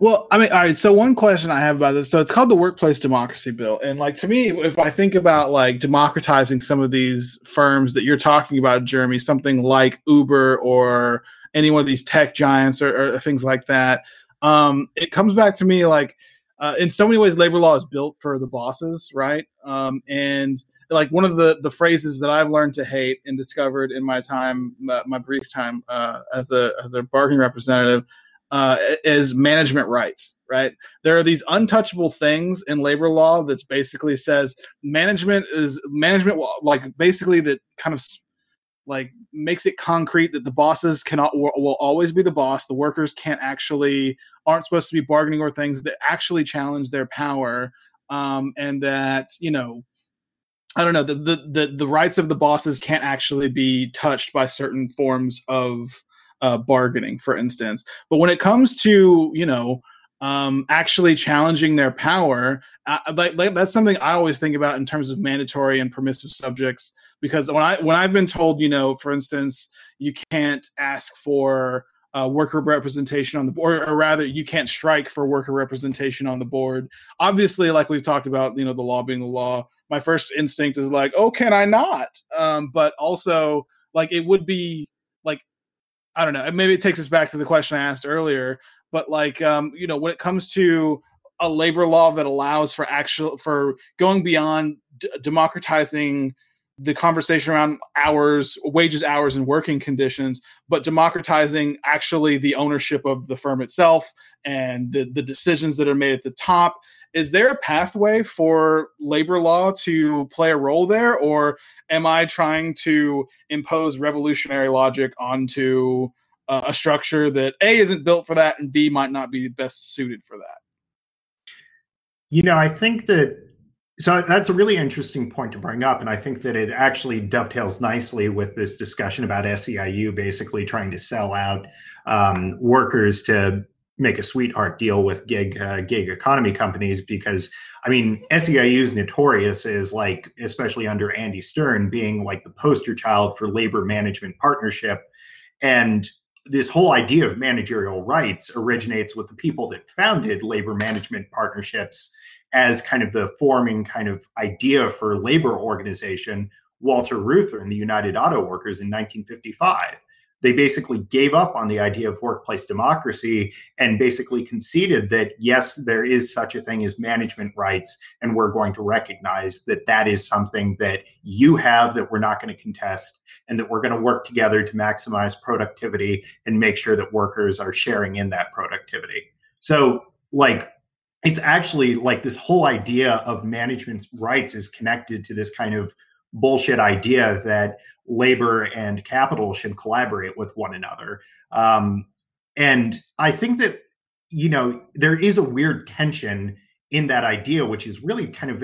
Well, I mean, all right. So one question I have about this, so it's called the Workplace Democracy Bill. And like, to me, if I think about like democratizing some of these firms that you're talking about, Jeremy, something like Uber or any one of these tech giants or things like that, it comes back to me like, in so many ways, labor law is built for the bosses, right? And like one of the phrases that I've learned to hate and discovered in my time, my brief time as a bargaining representative, is management rights, right? There are these untouchable things in labor law that's basically says management, like basically that kind of like makes it concrete that the bosses will always be the boss. The workers aren't supposed to be bargaining or things that actually challenge their power. And that, I don't know, the rights of the bosses can't actually be touched by certain forms of bargaining, for instance. But when it comes to, you know, actually challenging their power, like that's something I always think about in terms of mandatory and permissive subjects. Because when I've been told, you know, for instance, you can't ask for worker representation on the board, or rather you can't strike for worker representation on the board. Obviously, like we've talked about, you know, the law being the law, my first instinct is like, oh, can I not? But also, like, it would be like, I don't know, maybe it takes us back to the question I asked earlier, but like, you know, when it comes to a labor law that allows for going beyond democratizing the conversation around hours, wages, hours, and working conditions, but democratizing actually the ownership of the firm itself and the decisions that are made at the top. Is there a pathway for labor law to play a role there? Or am I trying to impose revolutionary logic onto a structure that A, isn't built for that, and B, might not be best suited for that? You know, I think that, so that's a really interesting point to bring up. And I think that it actually dovetails nicely with this discussion about SEIU basically trying to sell out workers to make a sweetheart deal with gig economy companies. Because, I mean, SEIU is notorious as, like, especially under Andy Stern, being like the poster child for labor management partnership. And this whole idea of managerial rights originates with the people that founded labor management partnerships as kind of the forming kind of idea for labor organization, Walter Reuther and the United Auto Workers in 1955. They basically gave up on the idea of workplace democracy and basically conceded that, yes, there is such a thing as management rights, and we're going to recognize that that is something that you have that we're not going to contest, and that we're going to work together to maximize productivity and make sure that workers are sharing in that productivity. So, like, it's actually like this whole idea of management rights is connected to this kind of bullshit idea that labor and capital should collaborate with one another. And I think that, you know, there is a weird tension in that idea, which is really kind of,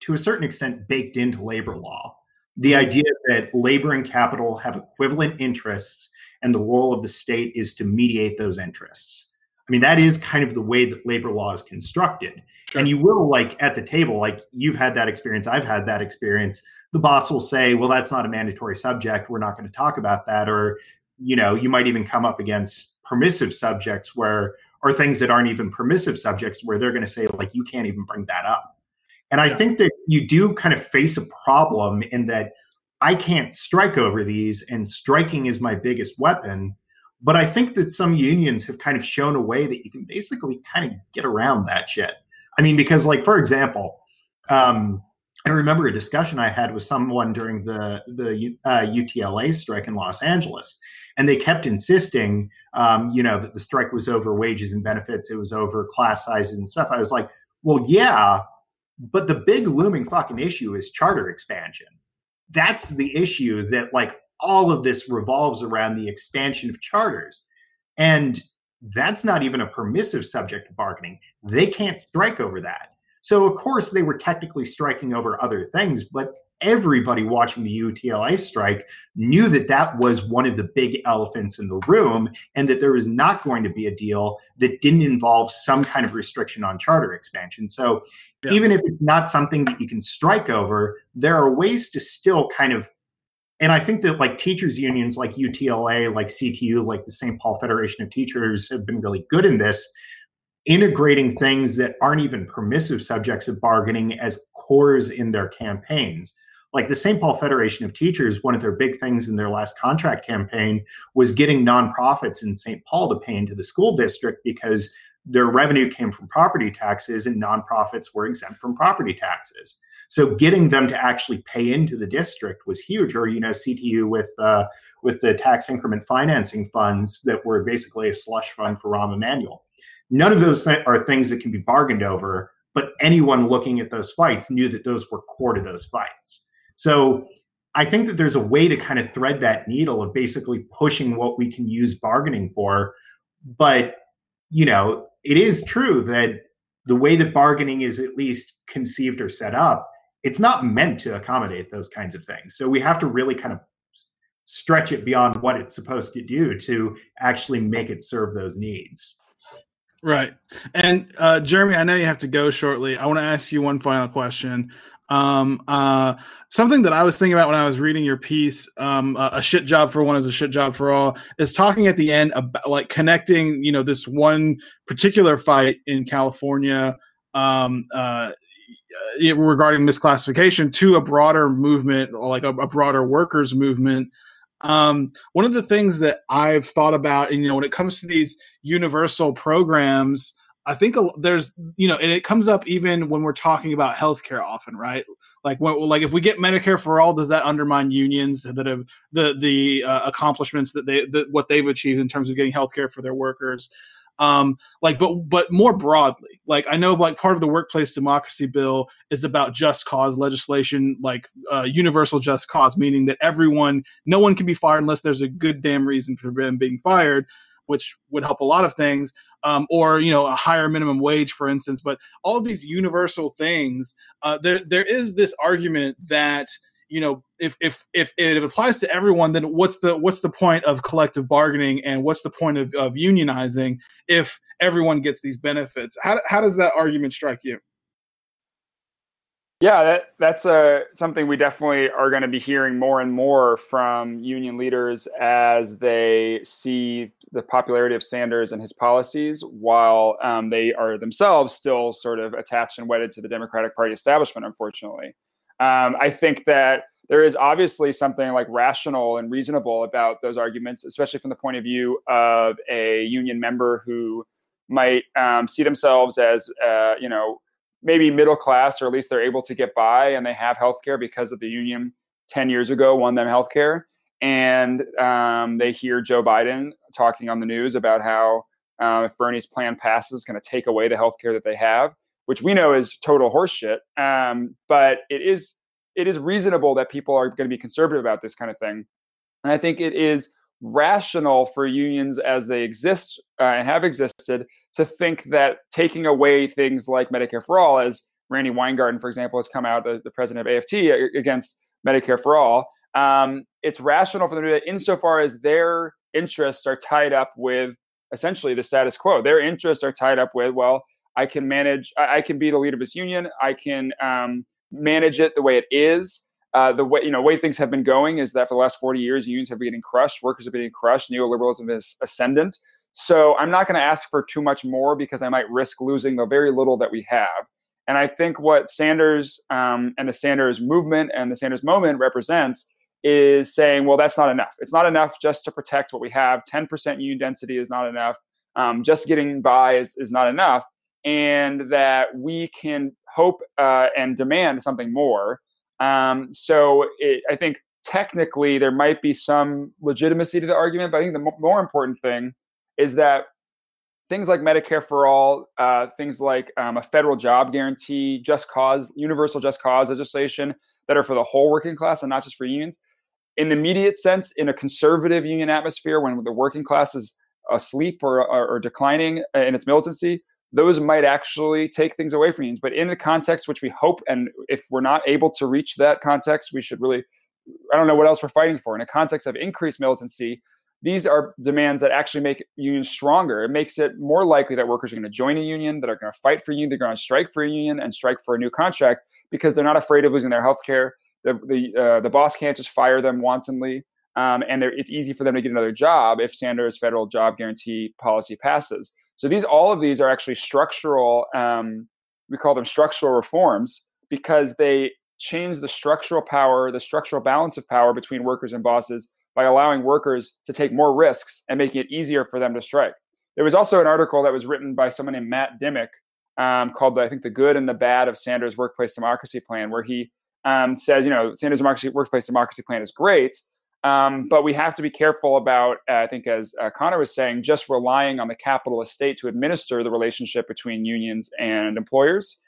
to a certain extent, baked into labor law. The idea that labor and capital have equivalent interests, and the role of the state is to mediate those interests. I mean, that is kind of the way that labor law is constructed. Sure. And you will, like, at the table, like, you've had that experience, I've had that experience. The boss will say, well, that's not a mandatory subject, we're not going to talk about that. Or, you know, you might even come up against permissive subjects where, or things that aren't even permissive subjects, where they're going to say, like, you can't even bring that up. And I think that you do kind of face a problem in that I can't strike over these, and striking is my biggest weapon. But I think that some unions have kind of shown a way that you can basically kind of get around that shit. I mean, because, like, for example, I remember a discussion I had with someone during the UTLA strike in Los Angeles, and they kept insisting, you know, that the strike was over wages and benefits, it was over class sizes and stuff. I was like, well, yeah, but the big looming fucking issue is charter expansion. That's the issue that, like, all of this revolves around, the expansion of charters. And that's not even a permissive subject of bargaining. They can't strike over that. So, of course, they were technically striking over other things, but everybody watching the UTLA strike knew that that was one of the big elephants in the room, and that there was not going to be a deal that didn't involve some kind of restriction on charter expansion. So even if it's not something that you can strike over, there are ways to still kind of. And I think that, like, teachers unions like UTLA, like CTU, like the St. Paul Federation of Teachers have been really good in this, integrating things that aren't even permissive subjects of bargaining as cores in their campaigns. Like the St. Paul Federation of Teachers, one of their big things in their last contract campaign was getting nonprofits in St. Paul to pay into the school district because their revenue came from property taxes, and nonprofits were exempt from property taxes. So getting them to actually pay into the district was huge. Or, you know, CTU with the tax increment financing funds that were basically a slush fund for Rahm Emanuel. None of those are things that can be bargained over, but anyone looking at those fights knew that those were core to those fights. So I think that there's a way to kind of thread that needle of basically pushing what we can use bargaining for. But, you know, it is true that the way that bargaining is at least conceived or set up it's not meant to accommodate those kinds of things. So we have to really kind of stretch it beyond what it's supposed to do to actually make it serve those needs. Right. And Jeremy, I know you have to go shortly. I want to ask you one final question. Something that I was thinking about when I was reading your piece, a shit job for one is a shit job for all, is talking at the end about like connecting, you know, this one particular fight in California regarding misclassification to a broader movement, like a broader workers movement. One of the things that I've thought about, and, you know, when it comes to these universal programs, I think there's, you know, and it comes up even when we're talking about healthcare often, right? Like, like if we get Medicare for all, does that undermine unions that have the accomplishments that what they've achieved in terms of getting healthcare for their workers? But more broadly, like I know, like part of the workplace democracy bill is about just cause legislation, like universal just cause, meaning that no one can be fired unless there's a good damn reason for them being fired, which would help a lot of things, or, you know, a higher minimum wage, for instance. But all these universal things, there is this argument that, you know, if it applies to everyone, then what's the point of collective bargaining, and what's the point of unionizing if everyone gets these benefits? How does that argument strike you? Yeah, that's something we definitely are going to be hearing more and more from union leaders as they see the popularity of Sanders and his policies, while they are themselves still sort of attached and wedded to the Democratic Party establishment, unfortunately. I think that there is obviously something like rational and reasonable about those arguments, especially from the point of view of a union member who might see themselves as, you know, maybe middle class, or at least they're able to get by and they have healthcare because of the union 10 years ago won them healthcare. And they hear Joe Biden talking on the news about how if Bernie's plan passes, it's going to take away the healthcare that they have, which we know is total horseshit. But it is reasonable that people are going to be conservative about this kind of thing. And I think it is rational for unions as they exist and have existed to think that taking away things like Medicare for all, as Randy Weingarten, for example, has come out, the president of AFT, against Medicare for all, it's rational for them to do that insofar as their interests are tied up with essentially the status quo. Their interests are tied up with, well, I can be the leader of this union. I can manage it the way it is. The way things have been going is that for the last 40 years, unions have been getting crushed. Workers have been getting crushed. Neoliberalism is ascendant. So I'm not going to ask for too much more because I might risk losing the very little that we have. And I think what Sanders and the Sanders movement and the Sanders moment represents is saying, well, that's not enough. It's not enough just to protect what we have. 10% union density is not enough. Just getting by is not enough. And that we can hope and demand something more. I think technically there might be some legitimacy to the argument, but I think the more important thing is that things like Medicare for all, things like a federal job guarantee, universal just cause legislation that are for the whole working class and not just for unions, in the immediate sense, in a conservative union atmosphere when the working class is asleep or declining in its militancy, those might actually take things away from unions. But in the context which we hope, and if we're not able to reach that context, we should really, I don't know what else we're fighting for. In a context of increased militancy, these are demands that actually make unions stronger. It makes it more likely that workers are going to join a union, that are going to fight for a union, they're going to strike for a union and strike for a new contract because they're not afraid of losing their health care. The boss can't just fire them wantonly. And it's easy for them to get another job if Sanders' federal job guarantee policy passes. So all of these are actually structural, we call them structural reforms, because they change the structural power, the structural balance of power between workers and bosses by allowing workers to take more risks and making it easier for them to strike. There was also an article that was written by someone named Matt Dimick called, The Good and the Bad of Sanders' Workplace Democracy Plan, where he says, you know, Sanders' Workplace Democracy Plan is great, but we have to be careful about, I think as Connor was saying, just relying on the capitalist state to administer the relationship between unions and employers.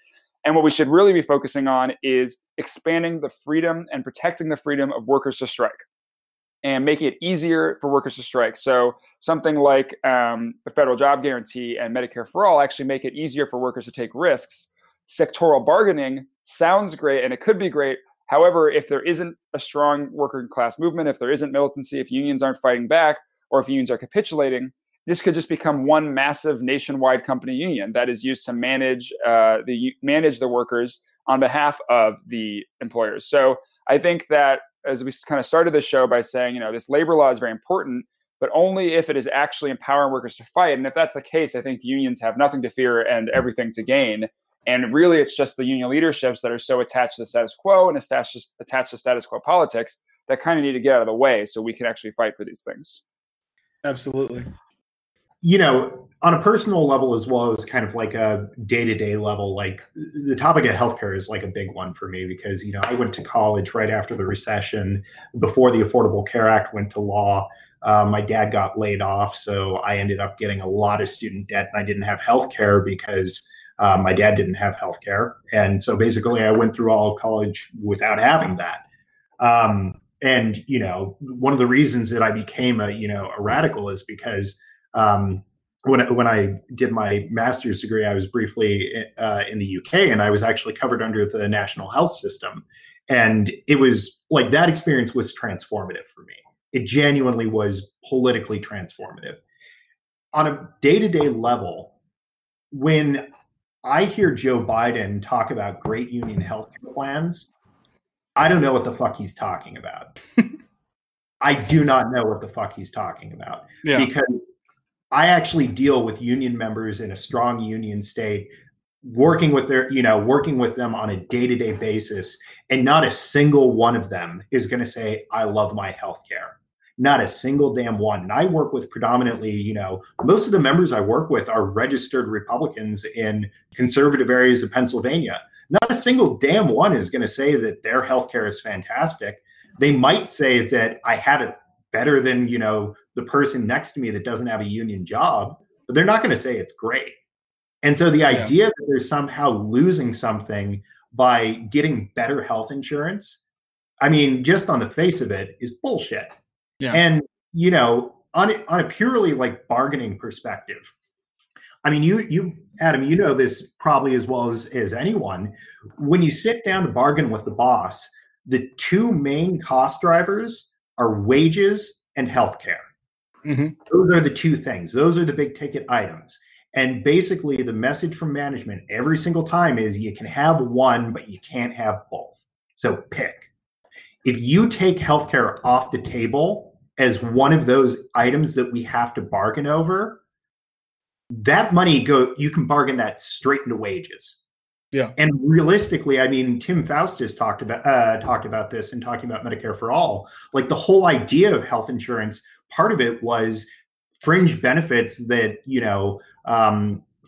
And what we should really be focusing on is expanding the freedom and protecting the freedom of workers to strike and making it easier for workers to strike. So something like the federal job guarantee and Medicare for all actually make it easier for workers to take risks sectoral bargaining sounds great and it could be great. However, if there isn't a strong worker class movement, if there isn't militancy, if unions aren't fighting back, or if unions are capitulating, this could just become one massive nationwide company union that is used to manage the workers on behalf of the employers. So I think that, as we kind of started this show by saying, you know, this labor law is very important, but only if it is actually empowering workers to fight. And if that's the case, I think unions have nothing to fear and everything to gain. And really, it's just the union leaderships that are so attached to the status quo and attached to status quo politics that kind of need to get out of the way so we can actually fight for these things. Absolutely. You know, on a personal level, as well as kind of like a day-to-day level, like the topic of healthcare is like a big one for me because, you know, I went to college right after the recession, before the Affordable Care Act went to law. My dad got laid off, so I ended up getting a lot of student debt, and I didn't have healthcare because my dad didn't have healthcare. And so basically I went through all of college without having that. And, you know, one of the reasons that I became a radical is because when I did my master's degree, I was briefly in the UK, and I was actually covered under the national health system. And it was like that experience was transformative for me. It genuinely was politically transformative. On a day-to-day level, when I hear Joe Biden talk about great union health plans, I don't know what the fuck he's talking about. I do not know what the fuck he's talking about. Yeah. Because I actually deal with union members in a strong union state, working with them on a day-to-day basis, and not a single one of them is going to say, I love my healthcare. Not a single damn one. And I work with predominantly, most of the members I work with are registered Republicans in conservative areas of Pennsylvania. Not a single damn one is going to say that their healthcare is fantastic. They might say that I have it better than, the person next to me that doesn't have a union job, but they're not going to say it's great. And so the idea that they're somehow losing something by getting better health insurance, I mean, just on the face of it is bullshit. Yeah. And, on a purely like bargaining perspective, I mean, you, Adam, you know this probably as well as anyone. When you sit down to bargain with the boss, the two main cost drivers are wages and healthcare. Mm-hmm. Those are the two things. Those are the big ticket items. And basically the message from management every single time is you can have one, but you can't have both. So pick. If you take healthcare off the table as one of those items that we have to bargain over, that money you can bargain that straight into wages. Yeah. And realistically, I mean, Tim Faustus talked about this and talking about Medicare for All. Like the whole idea of health insurance, part of it was fringe benefits that,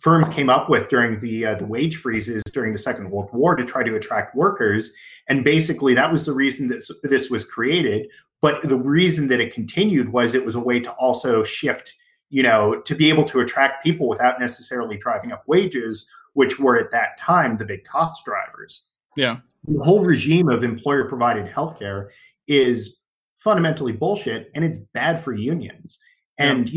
firms came up with during the wage freezes during the Second World War to try to attract workers. And basically that was the reason that this was created. But the reason that it continued was it was a way to also shift, to be able to attract people without necessarily driving up wages, which were at that time the big cost drivers. Yeah. The whole regime of employer-provided healthcare is fundamentally bullshit, and it's bad for unions. And,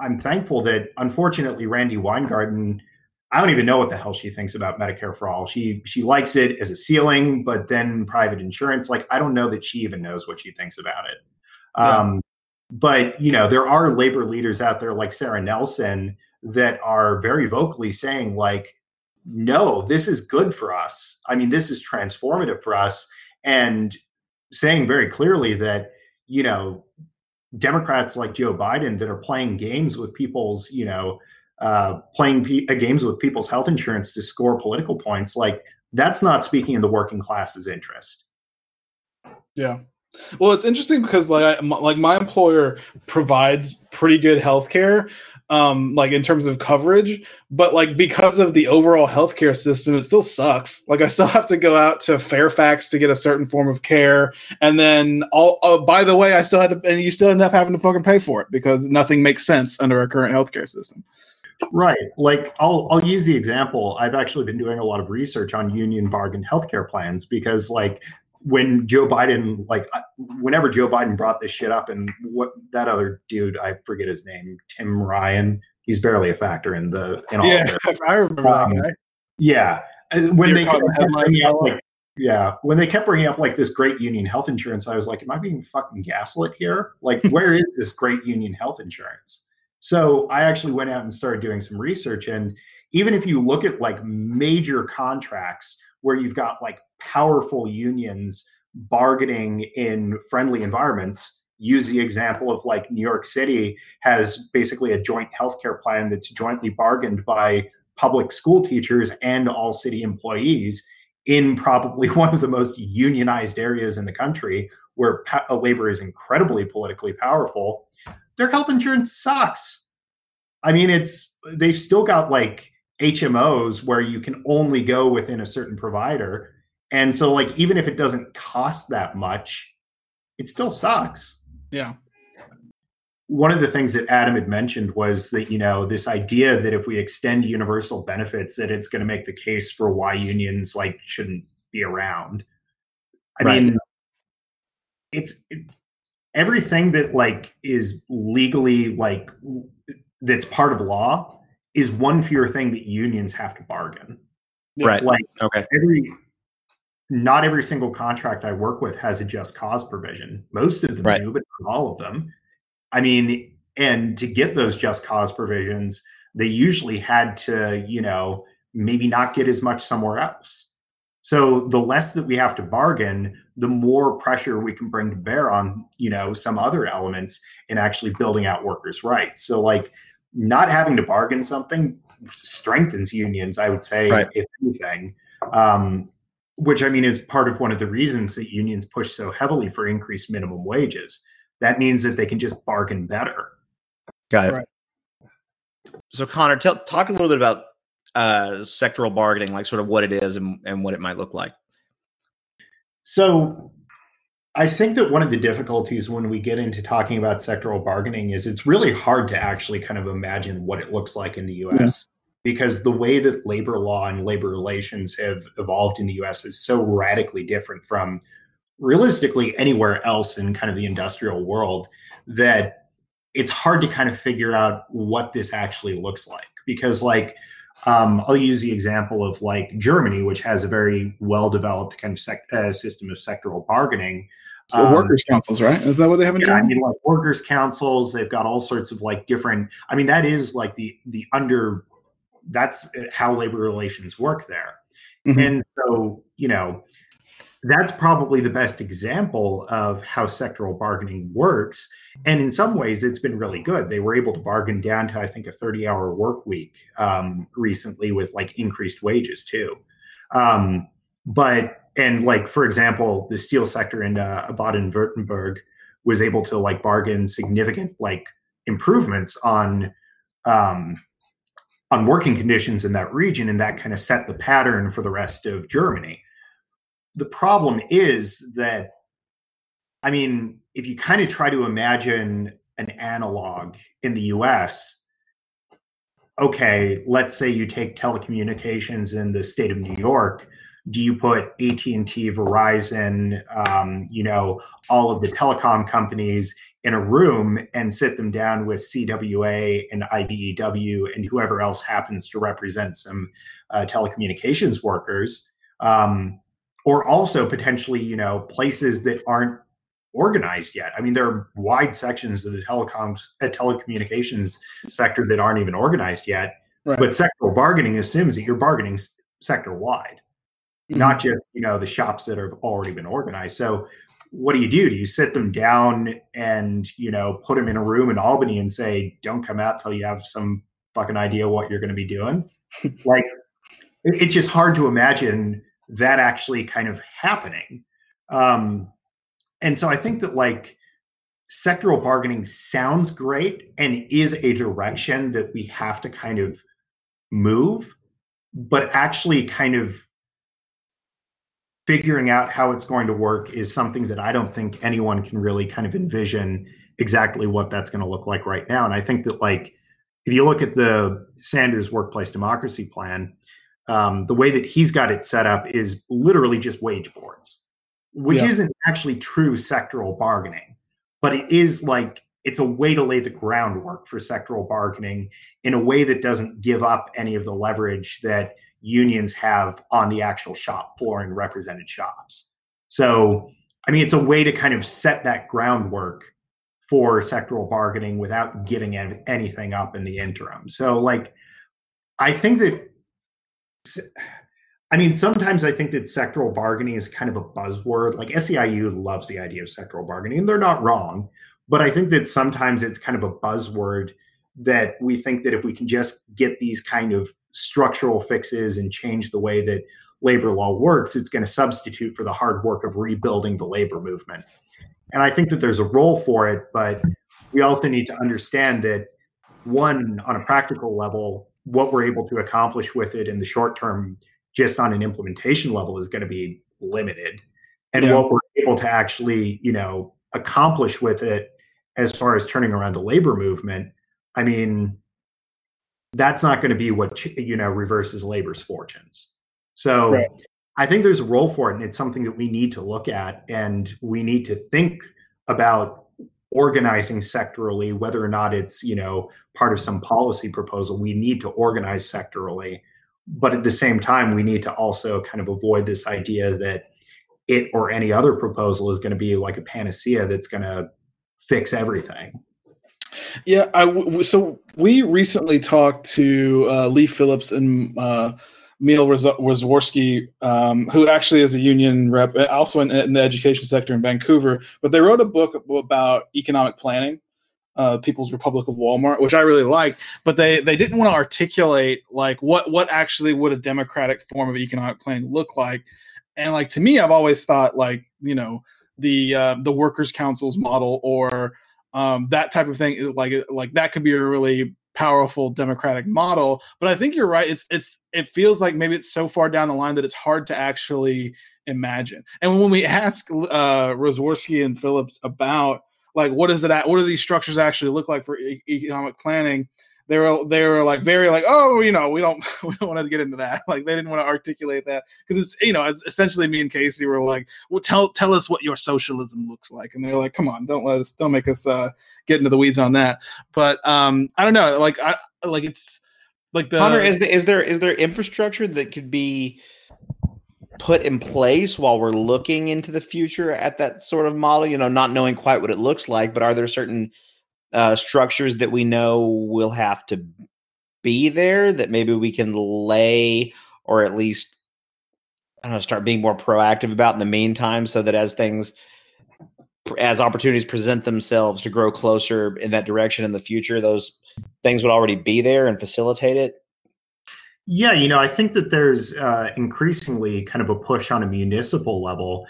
I'm thankful that, unfortunately, Randy Weingarten, I don't even know what the hell she thinks about Medicare for All. She likes it as a ceiling, but then private insurance, like, I don't know that she even knows what she thinks about it. Yeah. But, there are labor leaders out there like Sarah Nelson that are very vocally saying, like, no, this is good for us. I mean, this is transformative for us. And saying very clearly that, Democrats like Joe Biden that are playing games with people's, games with people's health insurance to score political points, like that's not speaking in the working class's interest. Yeah. Well, it's interesting because like my employer provides pretty good healthcare, like in terms of coverage, but like because of the overall healthcare system, it still sucks. Like I still have to go out to Fairfax to get a certain form of care, and then by the way, I still had to, and you still end up having to fucking pay for it because nothing makes sense under our current healthcare system. Right. Like I'll use the example. I've actually been doing a lot of research on union bargain healthcare plans because like. When Joe Biden, whenever Joe Biden brought this shit up, and what that other dude, I forget his name, Tim Ryan, he's barely a factor in all of it. I remember that guy. Yeah. when they kept bringing up, when they kept bringing up like this great union health insurance, I was like, am I being fucking gaslit here? Like, where is this great union health insurance? So I actually went out and started doing some research. And even if you look at like major contracts where you've got like powerful unions bargaining in friendly environments, use the example of like New York City has basically a joint healthcare plan that's jointly bargained by public school teachers and all city employees in probably one of the most unionized areas in the country, where labor is incredibly politically powerful. Their health insurance sucks. I mean, they've still got like HMOs where you can only go within a certain provider. And so like, even if it doesn't cost that much, it still sucks. Yeah. One of the things that Adam had mentioned was that, you know, this idea that if we extend universal benefits, that it's going to make the case for why unions like shouldn't be around. I mean, it's everything that like is legally like that's part of law is one fewer thing that unions have to bargain. Right. Like, okay. Not every single contract I work with has a just cause provision. Most of them do, but not all of them. I mean, and to get those just cause provisions, they usually had to, you know, maybe not get as much somewhere else. So the less that we have to bargain, the more pressure we can bring to bear on, you know, some other elements in actually building out workers' rights. So like not having to bargain something strengthens unions, I would say, if anything. Which I mean is part of one of the reasons that unions push so heavily for increased minimum wages. That means that they can just bargain better. Got it. Right. So Connor, talk a little bit about sectoral bargaining, like sort of what it is and what it might look like. So I think that one of the difficulties when we get into talking about sectoral bargaining is it's really hard to actually kind of imagine what it looks like in the US. Yeah. Because the way that labor law and labor relations have evolved in the US is so radically different from realistically anywhere else in kind of the industrial world that it's hard to kind of figure out what this actually looks like. Because like, I'll use the example of like Germany, which has a very well-developed kind of system of sectoral bargaining. So workers' councils, right? Is that what they have in Germany? I mean, like workers' councils, they've got all sorts of like different, I mean, that is like that's how labor relations work there. Mm-hmm. And so, you know, that's probably the best example of how sectoral bargaining works. And in some ways, it's been really good. They were able to bargain down to, I think, a 30-hour work week recently with like increased wages too. And like, for example, the steel sector in Baden-Württemberg was able to like bargain significant like improvements on working conditions in that region, and that kind of set the pattern for the rest of Germany. The problem is that, I mean, if you kind of try to imagine an analog in the US, okay, let's say you take telecommunications in the state of New York. Do you put AT&T, Verizon, you know, all of the telecom companies in a room and sit them down with CWA and IBEW and whoever else happens to represent some telecommunications workers, or also potentially, you know, places that aren't organized yet? I mean, there are wide sections of the telecommunications sector that aren't even organized yet, but sectoral bargaining assumes that you're bargaining sector-wide. Not just, you know, the shops that have already been organized. So what do you do? Do you sit them down and, you know, put them in a room in Albany and say, don't come out till you have some fucking idea what you're going to be doing? Like, it's just hard to imagine that actually kind of happening. And so I think that like sectoral bargaining sounds great and is a direction that we have to kind of move, but actually kind of figuring out how it's going to work is something that I don't think anyone can really kind of envision exactly what that's going to look like right now. And I think that like, if you look at the Sanders Workplace Democracy Plan, the way that he's got it set up is literally just wage boards, which isn't actually true sectoral bargaining, but it is like, it's a way to lay the groundwork for sectoral bargaining in a way that doesn't give up any of the leverage that unions have on the actual shop floor and represented shops. So, I mean, it's a way to kind of set that groundwork for sectoral bargaining without giving anything up in the interim. So, like, I think that, I mean, sometimes I think that sectoral bargaining is kind of a buzzword. Like, SEIU loves the idea of sectoral bargaining, and they're not wrong. But I think that sometimes it's kind of a buzzword that we think that if we can just get these kind of structural fixes and change the way that labor law works, it's going to substitute for the hard work of rebuilding the labor movement. And I think that there's a role for it, but we also need to understand that, one, on a practical level, what we're able to accomplish with it in the short term, just on an implementation level, is going to be limited. And what we're able to actually, you know, accomplish with it as far as turning around the labor movement, I mean, that's not going to be what, you know, reverses labor's fortunes. So I think there's a role for it, and it's something that we need to look at, and we need to think about organizing sectorally, whether or not it's, you know, part of some policy proposal. We need to organize sectorally, but at the same time, we need to also kind of avoid this idea that it or any other proposal is going to be like a panacea that's going to fix everything. Yeah. So we recently talked to Lee Phillips and Emil Wazorski, who actually is a union rep, also in the education sector in Vancouver. But they wrote a book about economic planning, People's Republic of Walmart, which I really liked. But they didn't want to articulate like what actually would a democratic form of economic planning look like. And like, to me, I've always thought like, you know, the workers' councils model or that type of thing, like that could be a really powerful democratic model. But I think you're right. It feels like maybe it's so far down the line that it's hard to actually imagine. And when we ask Rozworski and Phillips about like, what do these structures actually look like for economic planning? They were like very like, oh, you know, we don't want to get into that. Like, they didn't want to articulate that because it's, you know, it's essentially me and Casey were like, well, tell us what your socialism looks like. And they're like, come on, don't make us get into the weeds on that. But I don't know, like it's like the Hunter, is there infrastructure that could be put in place while we're looking into the future at that sort of model, you know, not knowing quite what it looks like, but are there certain structures that we know will have to be there that maybe we can lay, or at least, I don't know, start being more proactive about in the meantime, so that as opportunities present themselves to grow closer in that direction in the future, those things would already be there and facilitate it? Yeah, you know, I think that there's increasingly kind of a push on a municipal level,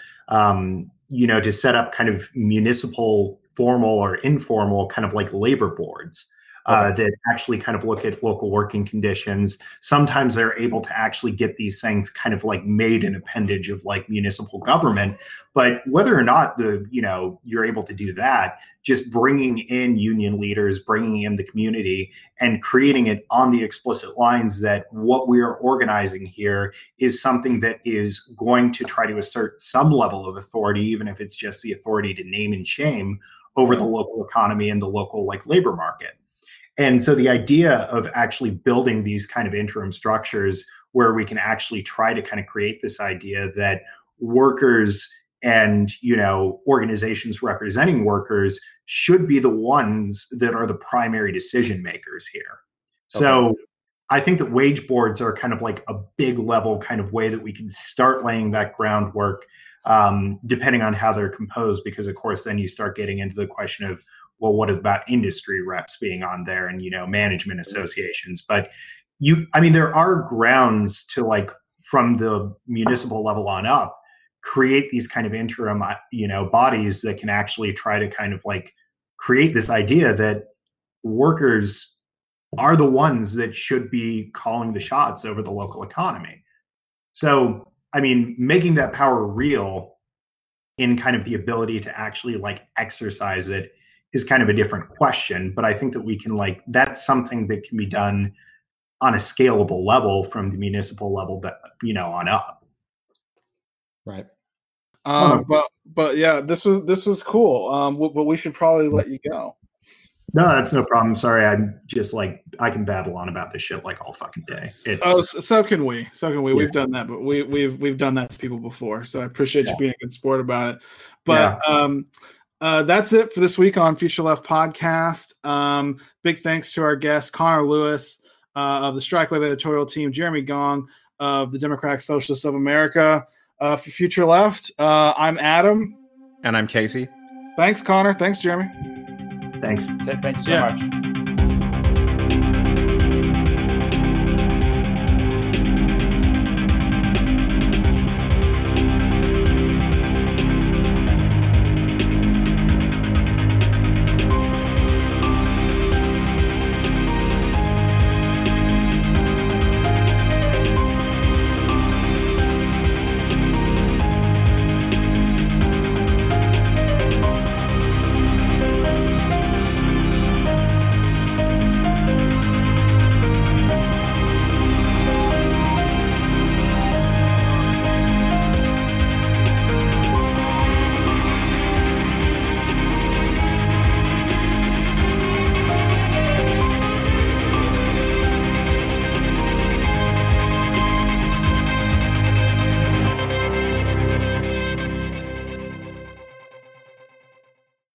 you know, to set up kind of municipal formal or informal kind of like labor boards that actually kind of look at local working conditions. Sometimes they're able to actually get these things kind of like made an appendage of like municipal government. But whether or not you're able to do that, just bringing in union leaders, bringing in the community and creating it on the explicit lines that what we are organizing here is something that is going to try to assert some level of authority, even if it's just the authority to name and shame over the local economy and the local like labor market. And so the idea of actually building these kind of interim structures where we can actually try to kind of create this idea that workers and, you know, organizations representing workers should be the ones that are the primary decision makers here. Okay. So I think that wage boards are kind of like a big level kind of way that we can start laying that groundwork, depending on how they're composed, because of course, then you start getting into the question of, well, what about industry reps being on there and, you know, management associations? But there are grounds to like from the municipal level on up, create these kind of interim, you know, bodies that can actually try to kind of like create this idea that workers are the ones that should be calling the shots over the local economy. So, I mean, making that power real in kind of the ability to actually like exercise it is kind of a different question, but I think that we can like, that's something that can be done on a scalable level from the municipal level that, you know, on up. Right. But yeah, this was cool. But we should probably let you go. No, that's no problem. Sorry. I'm just like, I can babble on about this shit like all fucking day. So can we. Yeah. We've done that, but we've done that to people before. So I appreciate you being a good sport about it. But that's it for this week on Future Left Podcast. Big thanks to our guests, Connor Lewis of the Strikewave editorial team, Jeremy Gong of the Democratic Socialists of America. For Future Left, I'm Adam. And I'm Casey. Thanks, Connor. Thanks, Jeremy. Thanks. Thank you so much.